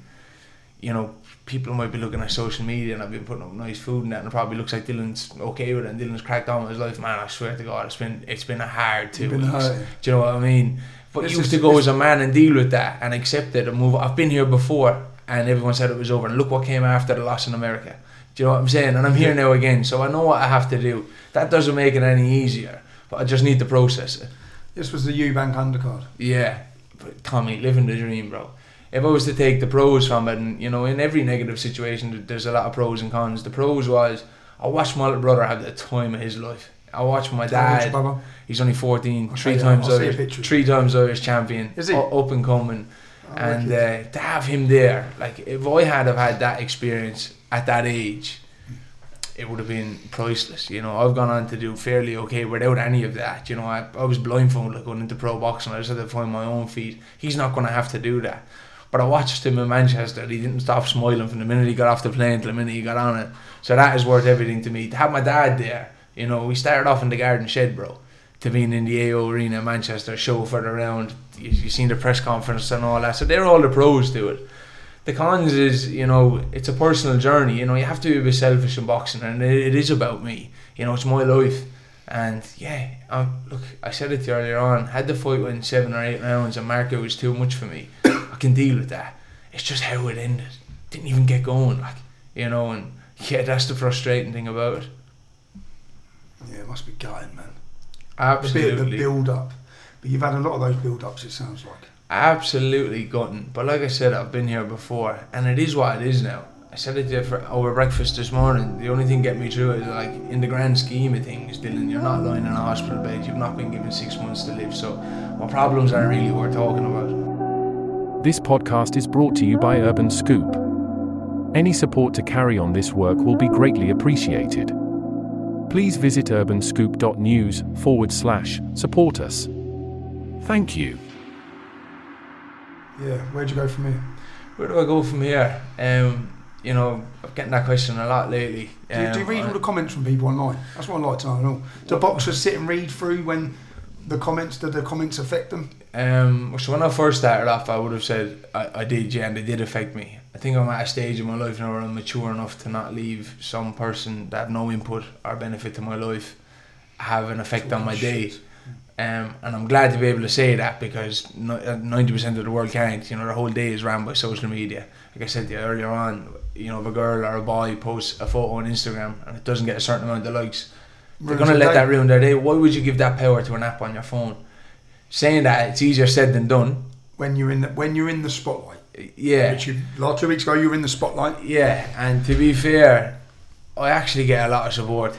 you know, people might be looking at social media, and I've been putting up nice food and that, and it probably looks like Dylan's okay with it, and Dylan's cracked on with his life. Man, I swear to God, it's been it's been a hard two weeks. Hard. Do you know what I mean? But you have to go as a man and deal with that and accept it and move on. I've been here before, and everyone said it was over, and look what came after the loss in America. Do you know what I'm saying? And I'm here now again, so I know what I have to do. That doesn't make it any easier, but I just need to process it. This was the Eubank undercard. Yeah, but Tommy, living the dream, bro. If I was to take the pros from it, and you know, in every negative situation there's a lot of pros and cons. The pros was, I watched my little brother have the time of his life. I watched my dad, he's only fourteen, I'll three times Irish, three times Irish champion, Is he? up and coming, oh, and uh, to have him there, like if I had have had that experience at that age, it would have been priceless. You know, I've gone on to do fairly okay without any of that. You know, I, I was blindfolded going into pro boxing. I just had to find my own feet. He's not going to have to do that. But I watched him in Manchester. He didn't stop smiling from the minute he got off the plane to the minute he got on it. So that is worth everything to me. To have my dad there, you know, we started off in the garden shed, bro, to being in the A O Arena in Manchester, chauffeured around. You've seen the press conference and all that. So they're all the pros to it. The cons is, you know, it's a personal journey. You know, you have to be a bit selfish in boxing, and it, it is about me. You know, it's my life. And yeah, I'm, look, I said it earlier on, had the fight went seven or eight rounds and Marco was too much for me. Can deal with that. It's just how it ended. Didn't even get going, like, you know. And yeah, that's the frustrating thing about it. Yeah, it must be gutting, man. Absolutely. A bit of the build-up, but you've had a lot of those build-ups, it sounds like. Absolutely gutting. But like I said, I've been here before, and it is what it is now. I said it there for over breakfast this morning. The only thing getting me through is, like, in the grand scheme of things, Dylan, you're not lying in a hospital bed. You've not been given six months to live. So, my problems aren't really worth talking about. This podcast is brought to you by Urban Scoop. Any support to carry on this work will be greatly appreciated. Please visit urbanscoop.news forward slash support us. Thank you. Yeah, where'd you go from here? Where do I go from here? Um, you know, I've getting that question a lot lately. Um, do, you, do you read all the comments from people online? That's what I'd like to know. All. Do boxers sit and read through when the comments, do the comments affect them? Um, so when I first started off, I would have said I, I did, yeah, and they did affect me. I think I'm at a stage in my life now where I'm mature enough to not leave some person that have no input or benefit to my life have an effect oh, on my shit. day. Um, and I'm glad to be able to say that, because ninety percent of the world can't. You know, the whole day is ran by social media. Like I said to you earlier on, you know, if a girl or a boy posts a photo on Instagram and it doesn't get a certain amount of likes, they're going to let that ruin their day. Why would you give that power to an app on your phone? Saying that, it's easier said than done. When you're in the, when you're in the spotlight. Yeah. Which you, like two weeks ago, you were in the spotlight. Yeah, and to be fair, I actually get a lot of support.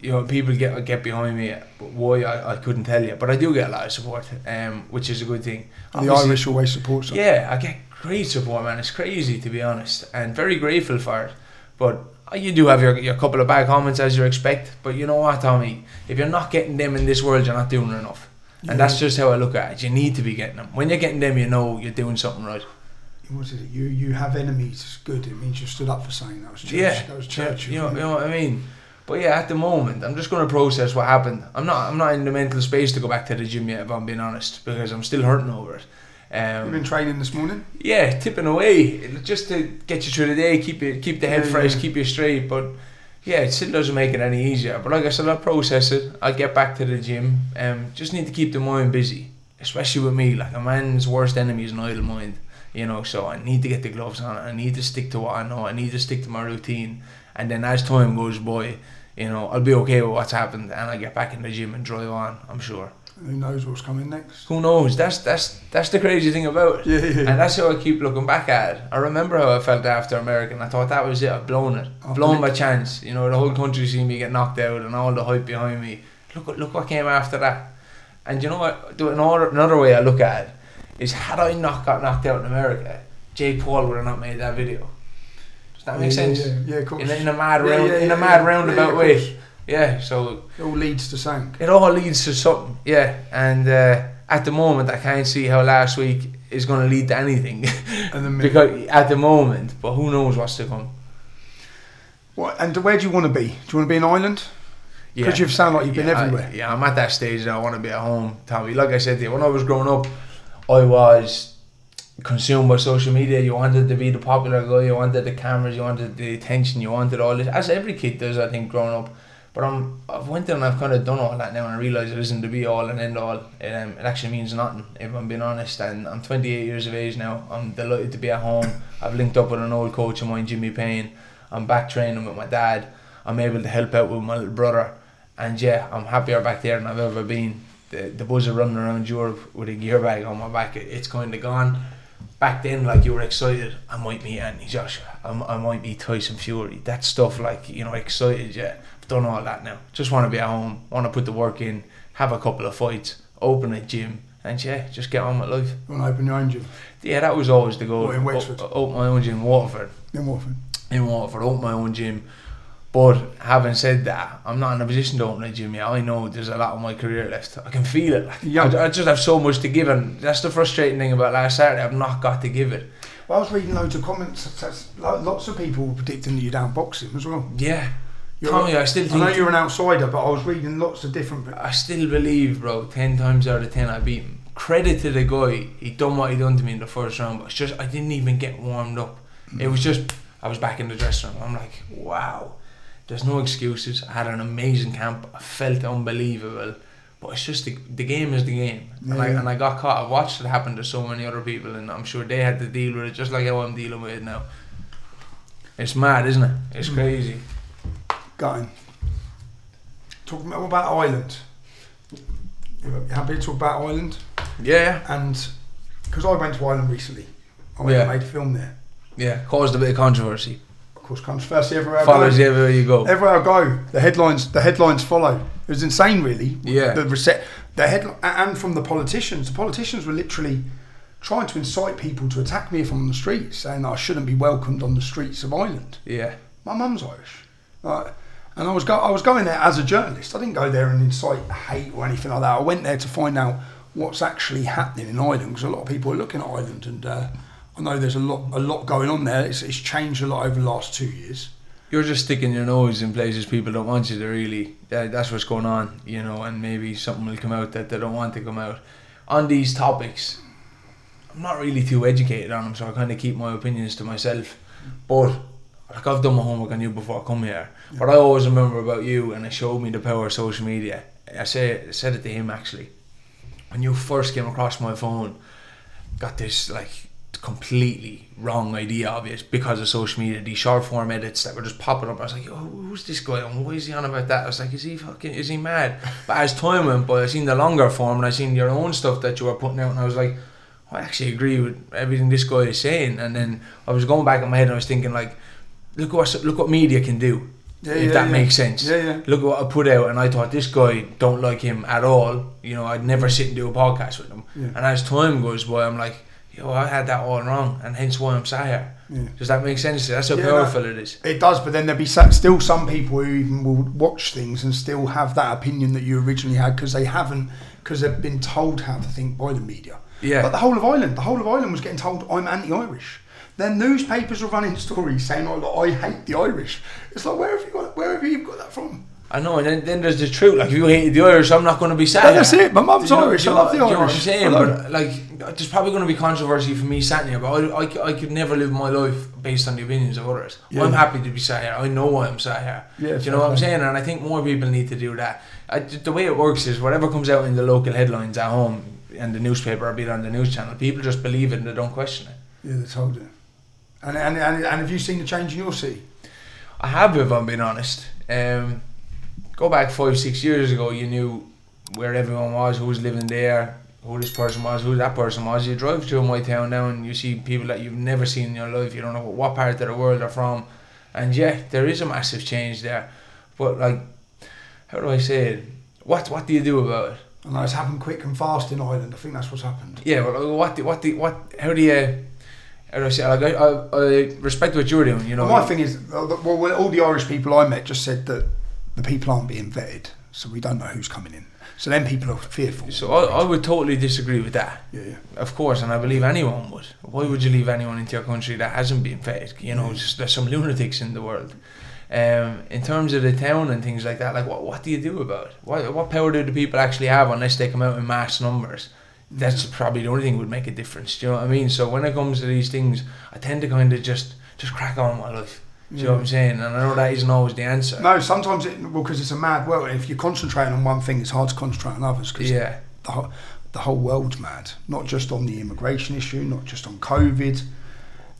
You know, people get get behind me, but why I, I couldn't tell you. But I do get a lot of support, um, which is a good thing. And the Irish always supports them. Yeah, I get great support, man. It's crazy, to be honest, and very grateful for it. But you do have your your couple of bad comments, as you expect. But you know what, Tommy? If you're not getting them in this world, you're not doing enough. Yeah. And that's just how I look at it. You need to be getting them. When you're getting them, you know you're doing something right. What is it? You you have enemies. Good. It means you stood up for something. That was church. Yeah. That was church. You know, you know what I mean. But yeah, at the moment, I'm just going to process what happened. I'm not I'm not in the mental space to go back to the gym yet, if I'm being honest, because I'm still hurting over it. Um, You've been training this morning? Yeah, tipping away, just to get you through the day, keep you, keep the head yeah, fresh, yeah. keep you straight. But yeah, it still doesn't make it any easier. But like I said, I'll process it. I'll get back to the gym. Um, just need to keep the mind busy, especially with me. Like, a man's worst enemy is an idle mind. You know, so I need to get the gloves on. I need to stick to what I know. I need to stick to my routine. And then as time goes by, you know, I'll be okay with what's happened, and I'll get back in the gym and drive on, I'm sure. Who knows what's coming next? Who knows? That's that's that's the crazy thing about it. Yeah, yeah, yeah. And that's how I keep looking back at it. I remember how I felt after America, and I thought that was it. I've blown it. I've blown my chance. You know, the whole country seen me get knocked out and all the hype behind me. Look, look what came after that. And you know what? Another, another way I look at it is, had I not got knocked out in America, Jake Paul would have not made that video. That makes yeah, sense. Yeah, yeah, of course. In, in a mad yeah, round, yeah, in a mad yeah, roundabout yeah, way. Yeah, so it all leads to something. It all leads to something. Yeah, and uh, at the moment, I can't see how last week is going to lead to anything. And because at the moment, but who knows what's to come. What and where do you want to be? Do you want to be in Ireland? Yeah, because you've sounded like you've been yeah, everywhere. I, yeah, I'm at that stage that I want to be at home, Tommy. Like I said to you, when I was growing up, I was consumed by social media. You wanted to be the popular guy, you wanted the cameras, you wanted the attention, you wanted all this, as every kid does, I think, growing up. But I'm, I've went there and I've kind of done all that now, and I realise it isn't the be all and end all. It, um, it actually means nothing, if I'm being honest. And I'm twenty-eight years of age now. I'm delighted to be at home. I've linked up with an old coach of mine, Jimmy Payne. I'm back training with my dad. I'm able to help out with my little brother, and yeah, I'm happier back there than I've ever been. The, the buzz of running around Europe with a gear bag on my back, it, it's kind of gone. Back then, like, you were excited. I might meet Anthony Joshua. I, I might meet Tyson Fury. That stuff, like, you know, excited, yeah. I've done all that now. Just want to be at home. Want to put the work in. Have a couple of fights. Open a gym. And, yeah, just get on with life. You want to open your own gym? Yeah, that was always the goal. What, in Wexford? O- open my own gym in Waterford. In Waterford? In Waterford. Open my own gym. But having said that, I'm not in a position to open a gym yet. I know there's a lot of my career left. I can feel it. Like, yeah. I, I just have so much to give, and that's the frustrating thing about last Saturday. I've not got to give it. Well, I was reading loads of comments. That's, lots of people were predicting that you're down boxing as well. Yeah. You're, Tommy, I still think... I know you're an outsider, but I was reading lots of different... I still believe, bro, ten times out of ten I beat him. Credit to the guy. He done what he done to me in the first round, but it's just, I didn't even get warmed up. Mm. It was just, I was back in the dressing room. I'm like, wow. There's no excuses. I had an amazing camp. I felt unbelievable. But it's just the, the game is the game. Yeah. And, I, and I got caught. I watched it happen to so many other people, and I'm sure they had to deal with it just like how I'm dealing with it now. It's mad, isn't it? It's mm. crazy. Gutting. Talking about Ireland. You happy to talk about Ireland? Yeah. And because I went to Ireland recently. I went yeah. and made a film there. Yeah, caused a bit of controversy. Of course, controversy everywhere I go. Follows everywhere you go. Everywhere I go, the headlines, the headlines follow. It was insane, really. Yeah. The reset, the headline, and from the politicians. The politicians were literally trying to incite people to attack me if I'm on the streets, saying that I shouldn't be welcomed on the streets of Ireland. Yeah. My mum's Irish. Like, and I was go- I was going there as a journalist. I didn't go there and incite hate or anything like that. I went there to find out what's actually happening in Ireland, because a lot of people are looking at Ireland, and uh, I know there's a lot a lot going on there. It's, it's changed a lot over the last two years. You're just sticking your nose in places people don't want you to really. That, that's what's going on, you know, and maybe something will come out that they don't want to come out. On these topics, I'm not really too educated on them, so I kind of keep my opinions to myself. But like, I've done my homework on you before I come here. But I always remember about you, and it showed me the power of social media. I say, I said it to him actually. When you first came across my phone, got this like completely wrong idea of it because of social media, these short form edits that were just popping up. I was like, yo, who's this guy on? Why is he on about that? I was like, is he fucking, is he mad? But as time went by, I seen the longer form, and I seen your own stuff that you were putting out, and I was like, I actually agree with everything this guy is saying. And then I was going back in my head, and I was thinking like, look what look what media can do, yeah, if yeah, that yeah. makes sense. Yeah, yeah. Look at what I put out, and I thought, this guy, don't like him at all. You know, I'd never sit and do a podcast with him. Yeah. And as time goes by, I'm like, yo, I had that all wrong, and hence why I'm sat here. Yeah. Does that make sense? That's how yeah, powerful no, it is. It does, but then there'll be still some people who even will watch things and still have that opinion that you originally had, because they haven't, because they've been told how to think by the media. Yeah. But the whole of Ireland, the whole of Ireland was getting told I'm anti-Irish. Then newspapers were running stories saying, "Oh, look, I hate the Irish." It's like, where have you got, where have you got that from? I know, and then, then there's the truth. Like, if you hated the Irish, I'm not going to be sad. Yeah, that's it. My mum's you know, Irish. I love the Irish. You know what I'm saying? But like, there's probably going to be controversy for me sat here. But I, I, I could never live my life based on the opinions of others. Yeah. I'm happy to be sat here. I know why I'm sat here. Yeah, do you know what I'm saying? And I think more people need to do that. I, the way it works is whatever comes out in the local headlines at home and the newspaper, or be it on the news channel, people just believe it and they don't question it. Yeah, they told you. And and and and have you seen the change in your city? I have, if I'm being honest. Um, go back five, six years ago, you knew where everyone was, who was living there, who this person was, who that person was. You drive through my town now and you see people that you've never seen in your life. You don't know what part of the world they're from. And yeah, there is a massive change there. But like, how do I say it? What what do you do about it? And it's happened quick and fast in Ireland. I think that's what's happened. Yeah, well, what, what, what, what how do you, how do I say, like, I, I, I respect what you're doing, you know. Well, my thing is, well, all the Irish people I met just said that the people aren't being vetted, so we don't know who's coming in. So then people are fearful. So I, I would totally disagree with that. Yeah, yeah. Of course, and I believe anyone would. Why would you leave anyone into your country that hasn't been vetted? You know, yeah. just, there's some lunatics in the world. Um, in terms of the town and things like that, like what what do you do about it? What what power do the people actually have unless they come out in mass numbers? That's probably the only thing that would make a difference. Do you know what I mean? So when it comes to these things, I tend to kind of just just crack on my life. Do you yeah. know what I'm saying? And I know that isn't always the answer. No, sometimes it well because it's a mad world. If you're concentrating on one thing, it's hard to concentrate on others because yeah. the whole, the whole world's mad. Not just on the immigration issue, not just on COVID.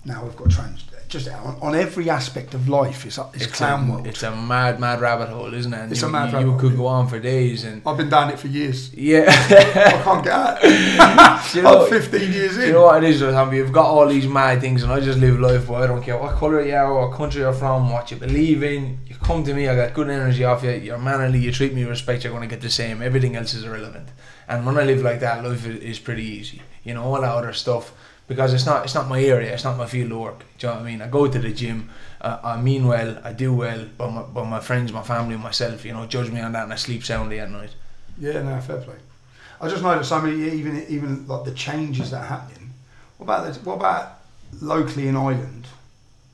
Now we've got trans. Just on, on every aspect of life, it's, it's, it's clown a, world. It's a mad, mad rabbit hole, isn't it? And it's you, a mad you, rabbit hole. You could hole, go on for days, and I've been down it for years. Yeah, I can't get out. You know, I'm fifteen years in. You know what it is, Tommy? You've got all these mad things, and I just live life. But I don't care what colour you are, what country you're from, what you believe in. You come to me, I got good energy off you. You're mannerly. You treat me with respect. You're going to get the same. Everything else is irrelevant. And when I live like that, life is pretty easy. You know, all that other stuff. Because it's not it's not my area, it's not my field of work. Do you know what I mean? I go to the gym, uh, I mean well, I do well, but my, but my friends, my family, myself, you know, judge me on that, and I sleep soundly at night. Yeah, no, fair play. I just noticed so many, even even like the changes that are happening. What about this, what about locally in Ireland?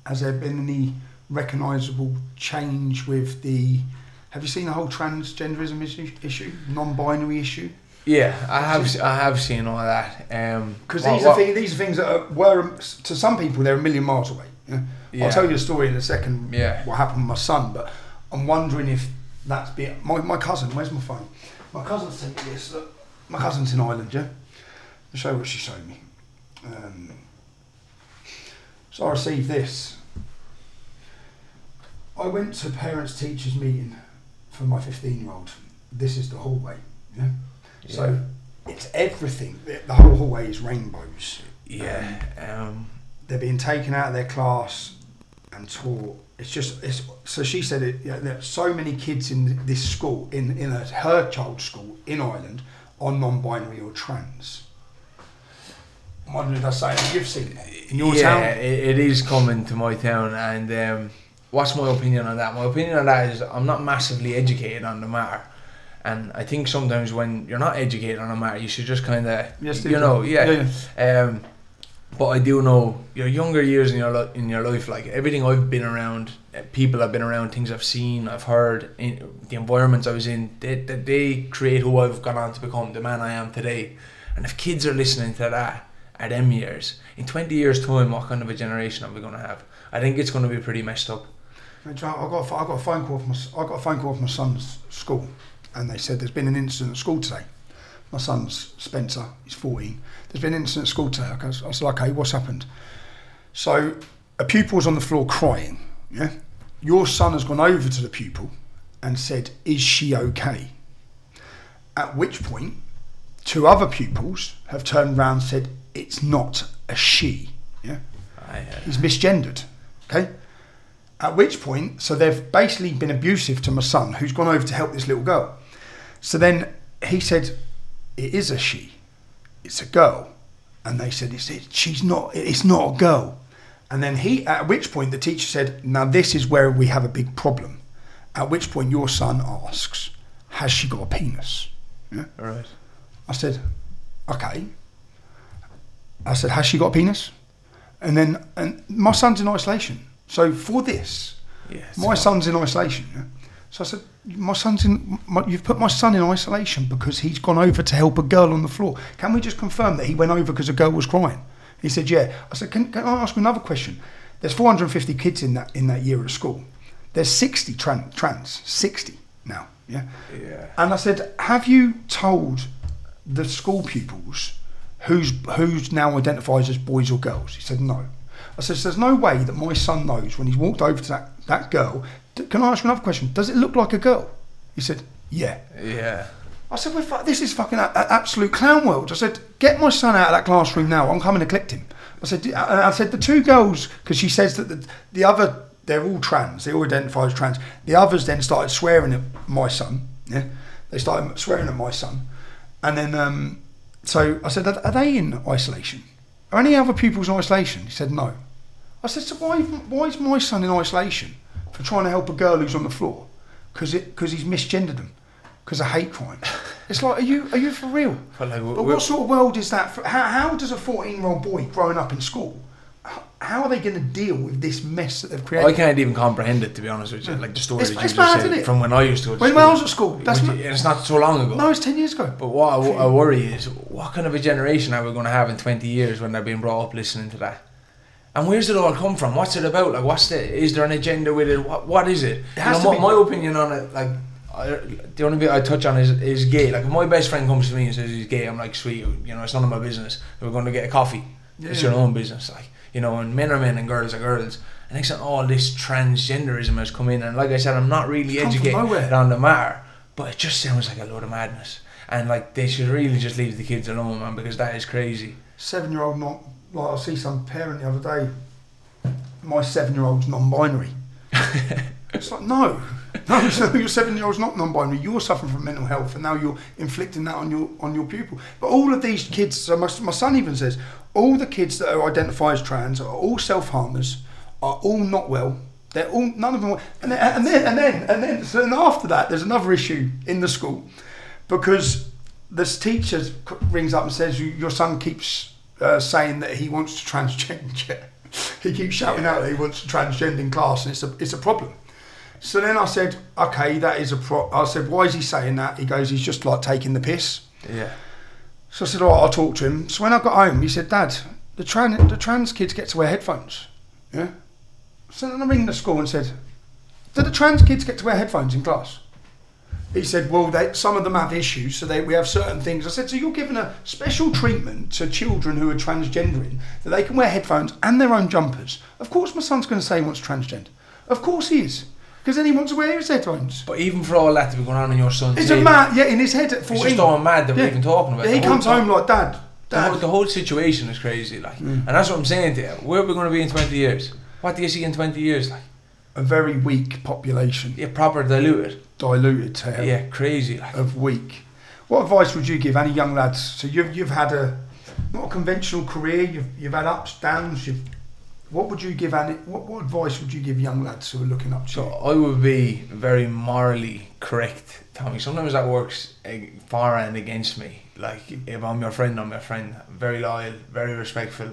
Has there been any recognisable change with the? Have you seen the whole transgenderism issue, issue non-binary issue? Yeah, I have. I have seen all that. Because um, these what, are things. These are things that are, were to some people they're a million miles away. You know? Yeah. I'll tell you a story in a second. Yeah. What happened with my son? But I'm wondering if that's be my my cousin. Where's my phone? My cousin sent me this. Look, my cousin's in Ireland. Yeah. I'll show you what she showed me. Um, so I received this. I went to parents' teachers meeting for my fifteen year old. This is the hallway. Yeah. Yeah. So it's everything. The whole hallway is rainbows. Yeah, um, um, they're being taken out of their class and taught. It's just. It's, so she said it. You know, there are so many kids in this school, in in a, her child's school in Ireland, are non-binary or trans. modern that side of the U F C in your yeah, town. Yeah, it, it is coming to my town, and um, what's my opinion on that? My opinion on that is I'm not massively educated on the matter. And I think sometimes when you're not educated on a matter, you should just kind of, yes, you know, yeah. yeah, yeah. Um, but I do know your younger years in your in your life, like everything I've been around, people I've been around, things I've seen, I've heard, in the environments I was in, they, they create who I've gone on to become, the man I am today. And if kids are listening to that at them years, in twenty years time, what kind of a generation are we going to have? I think it's going to be pretty messed up. I got a, I got a phone call from my, I got a phone call from my son's school. And they said there's been an incident at school today. My son's Spencer, he's fourteen. There's been an incident at school today. I said, okay, what's happened? So a pupil's on the floor crying. Yeah, your son has gone over to the pupil and said, is she okay? At which point, two other pupils have turned around and said, it's not a she. Yeah, I heard. He's misgendered. Okay. At which point, so they've basically been abusive to my son, who's gone over to help this little girl. So then he said, it is a she, it's a girl. And they said, it's, it, she's not, it's not a girl. And then he, at which point the teacher said, now this is where we have a big problem. At which point your son asks, has she got a penis? Yeah. All right. I said, okay. I said, has she got a penis? And then, and my son's in isolation. So for this, yeah, my hard. son's in isolation. Yeah? So I said, my son's in, my, you've put my son in isolation because he's gone over to help a girl on the floor. Can we just confirm that he went over because a girl was crying? He said, yeah. I said, can, can I ask you another question? There's four hundred fifty kids in that in that year at school. There's sixty trans, trans sixty now. Yeah? yeah. And I said, have you told the school pupils who's who's now identifies as boys or girls? He said, no. I said, there's no way that my son knows when he's walked over to that, that girl. Can I ask you another question? Does it look like a girl? He said, yeah. Yeah. I said, well, fuck, this is fucking a, a absolute clown world. I said, get my son out of that classroom now. I'm coming to collect him. I said, and I said, the two girls, because she says that the, the other, they're all trans. They all identify as trans. The others then started swearing at my son. Yeah. They started swearing at my son. And then, um, so I said, are they in isolation? Are any other pupils in isolation? He said, no. I said, so why, why is my son in isolation for trying to help a girl who's on the floor? Because he's misgendered them, because of hate crime. It's like, are you are you for real? Well, no, but what sort of world is that? For, how, how does a fourteen-year-old boy growing up in school, how are they going to deal with this mess that they've created? I can't even comprehend it, to be honest with you. Like the story it's, that you just said, from when I used to go to when school. When I was at school. That's not, it's not so long ago. No, it's ten years ago. But what I, I worry is, what kind of a generation are we going to have in twenty years when they're being brought up listening to that? And where's it all come from? What's it about? Like, what's the? Is there an agenda with it? What What is it? It has you know, to my, be... my opinion on it, like, I, the only bit I touch on is is gay. Like, if my best friend comes to me and says he's gay, I'm like, sweet, you know, it's none of my business. We're going to get a coffee. Yeah. It's your own business, like, you know. And men are men and girls are girls. And next thing, all this transgenderism has come in. And like I said, I'm not really it's educated on the matter, but it just sounds like a load of madness. And like, they should really just leave the kids alone, man, because that is crazy. Seven-year-old not. Like, I see some parent the other day, my seven-year-old's non-binary. It's like, no, no, so your seven-year-old's not non-binary. You're suffering from mental health, and now you're inflicting that on your on your pupil. But all of these kids, so my, my son even says, all the kids that are identified as trans are all self-harmers, are all not well. They're all none of them. Well. And then and then and then and then so then after that, there's another issue in the school, because this teacher rings up and says, your son keeps. Uh, saying that he wants to transgender. He keeps shouting out that he wants to transgender in class, and it's a it's a problem. So then I said, okay, that is a pro. I said, why is he saying that? He goes, he's just like taking the piss. Yeah. So I said, all right, I'll talk to him. So when I got home, he said, Dad, the trans the trans kids get to wear headphones. Yeah. So then I ring the school and said, do the trans kids get to wear headphones in class? He said, well, they, some of them have issues, so they, we have certain things. I said, so you're giving a special treatment to children who are transgendering, that they can wear headphones and their own jumpers. Of course my son's going to say he wants transgender. Of course he is. Because then he wants to wear his headphones. But even for all that to be going on in your son's head. Mad, yeah, in his head at fourteen. He's just going mad that yeah. we're even talking about it. Yeah, he comes home like, Dad, Dad. The whole, the whole situation is crazy, like. Mm. And that's what I'm saying to you. Where are we going to be in twenty years? What do you see in twenty years, like? A very weak population. Yeah, proper diluted. Diluted to hell. Yeah, crazy. Of weak. What advice would you give any young lads? So you've you've had a not a conventional career. You've you've had ups, downs. You've, what would you give Andy? What what advice would you give young lads who are looking up to so you? I would be very morally correct, Tommy. Sometimes that works for and against me. Like, if I'm your friend, I'm your friend. I'm very loyal, very respectful.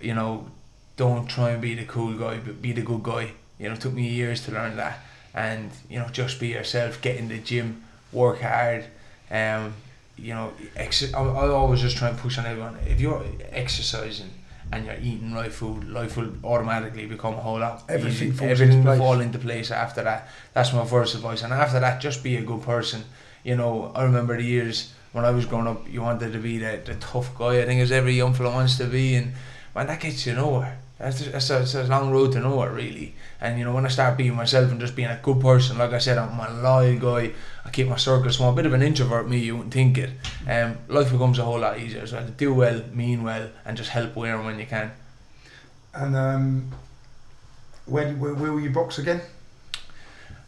You know, don't try and be the cool guy, but be the good guy. You know, it took me years to learn that. And, you know, just be yourself, get in the gym, work hard. Um, you know, ex- I, I always just try and push on everyone. If you're exercising and you're eating right food, life will automatically become a whole lot everything easy. Everything will fall into place after that. That's my first advice. And after that, just be a good person. You know, I remember the years when I was growing up, you wanted to be the, the tough guy. I think it was every young fella wants to be. And, man, that gets you nowhere. That's, just, that's, a, that's a long road to nowhere, really. And, you know, when I start being myself and just being a good person, like I said, I'm a loyal guy, I keep my circle small, a bit of an introvert me, you wouldn't think it. Um, life becomes a whole lot easier as well. Do well, mean well, and just help where and when you can. And um, when, where, where will you box again?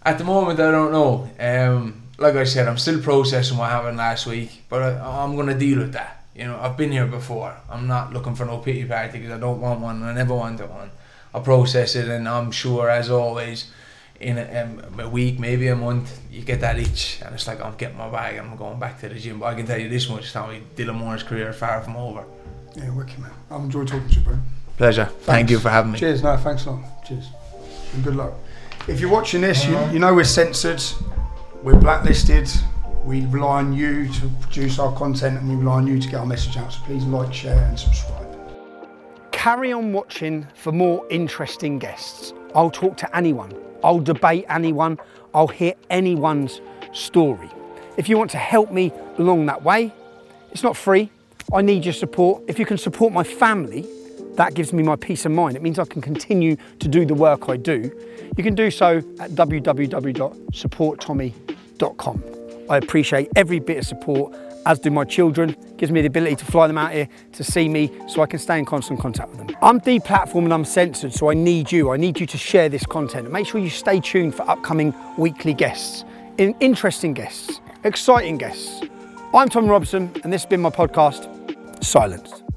At the moment, I don't know. Um, like I said, I'm still processing what happened last week, but I, I'm going to deal with that. You know, I've been here before. I'm not looking for no pity party because I don't want one. I never wanted one. I process it, and I'm sure, as always, in a, um, a week, maybe a month, you get that itch, and it's like, I'm getting my bag, and I'm going back to the gym. But I can tell you this much, Tommy, Dylan Moore's career is far from over. Yeah, wicked, man. I've enjoyed talking to you, bro. Pleasure. Thanks. Thank you for having me. Cheers. No, thanks a lot. Cheers. And good luck. If you're watching this, you, you know we're censored. We're blacklisted. We rely on you to produce our content, and we rely on you to get our message out, so please like, share and subscribe. Carry on watching for more interesting guests. I'll talk to anyone, I'll debate anyone, I'll hear anyone's story. If you want to help me along that way, it's not free, I need your support. If you can support my family, that gives me my peace of mind. It means I can continue to do the work I do. You can do so at w w w dot support tommy dot com. I appreciate every bit of support, as do my children. It gives me the ability to fly them out here to see me so I can stay in constant contact with them. I'm deplatformed and I'm censored, so I need you. I need you to share this content. And make sure you stay tuned for upcoming weekly guests, in- interesting guests, exciting guests. I'm Tommy Robinson, and this has been my podcast, Silenced.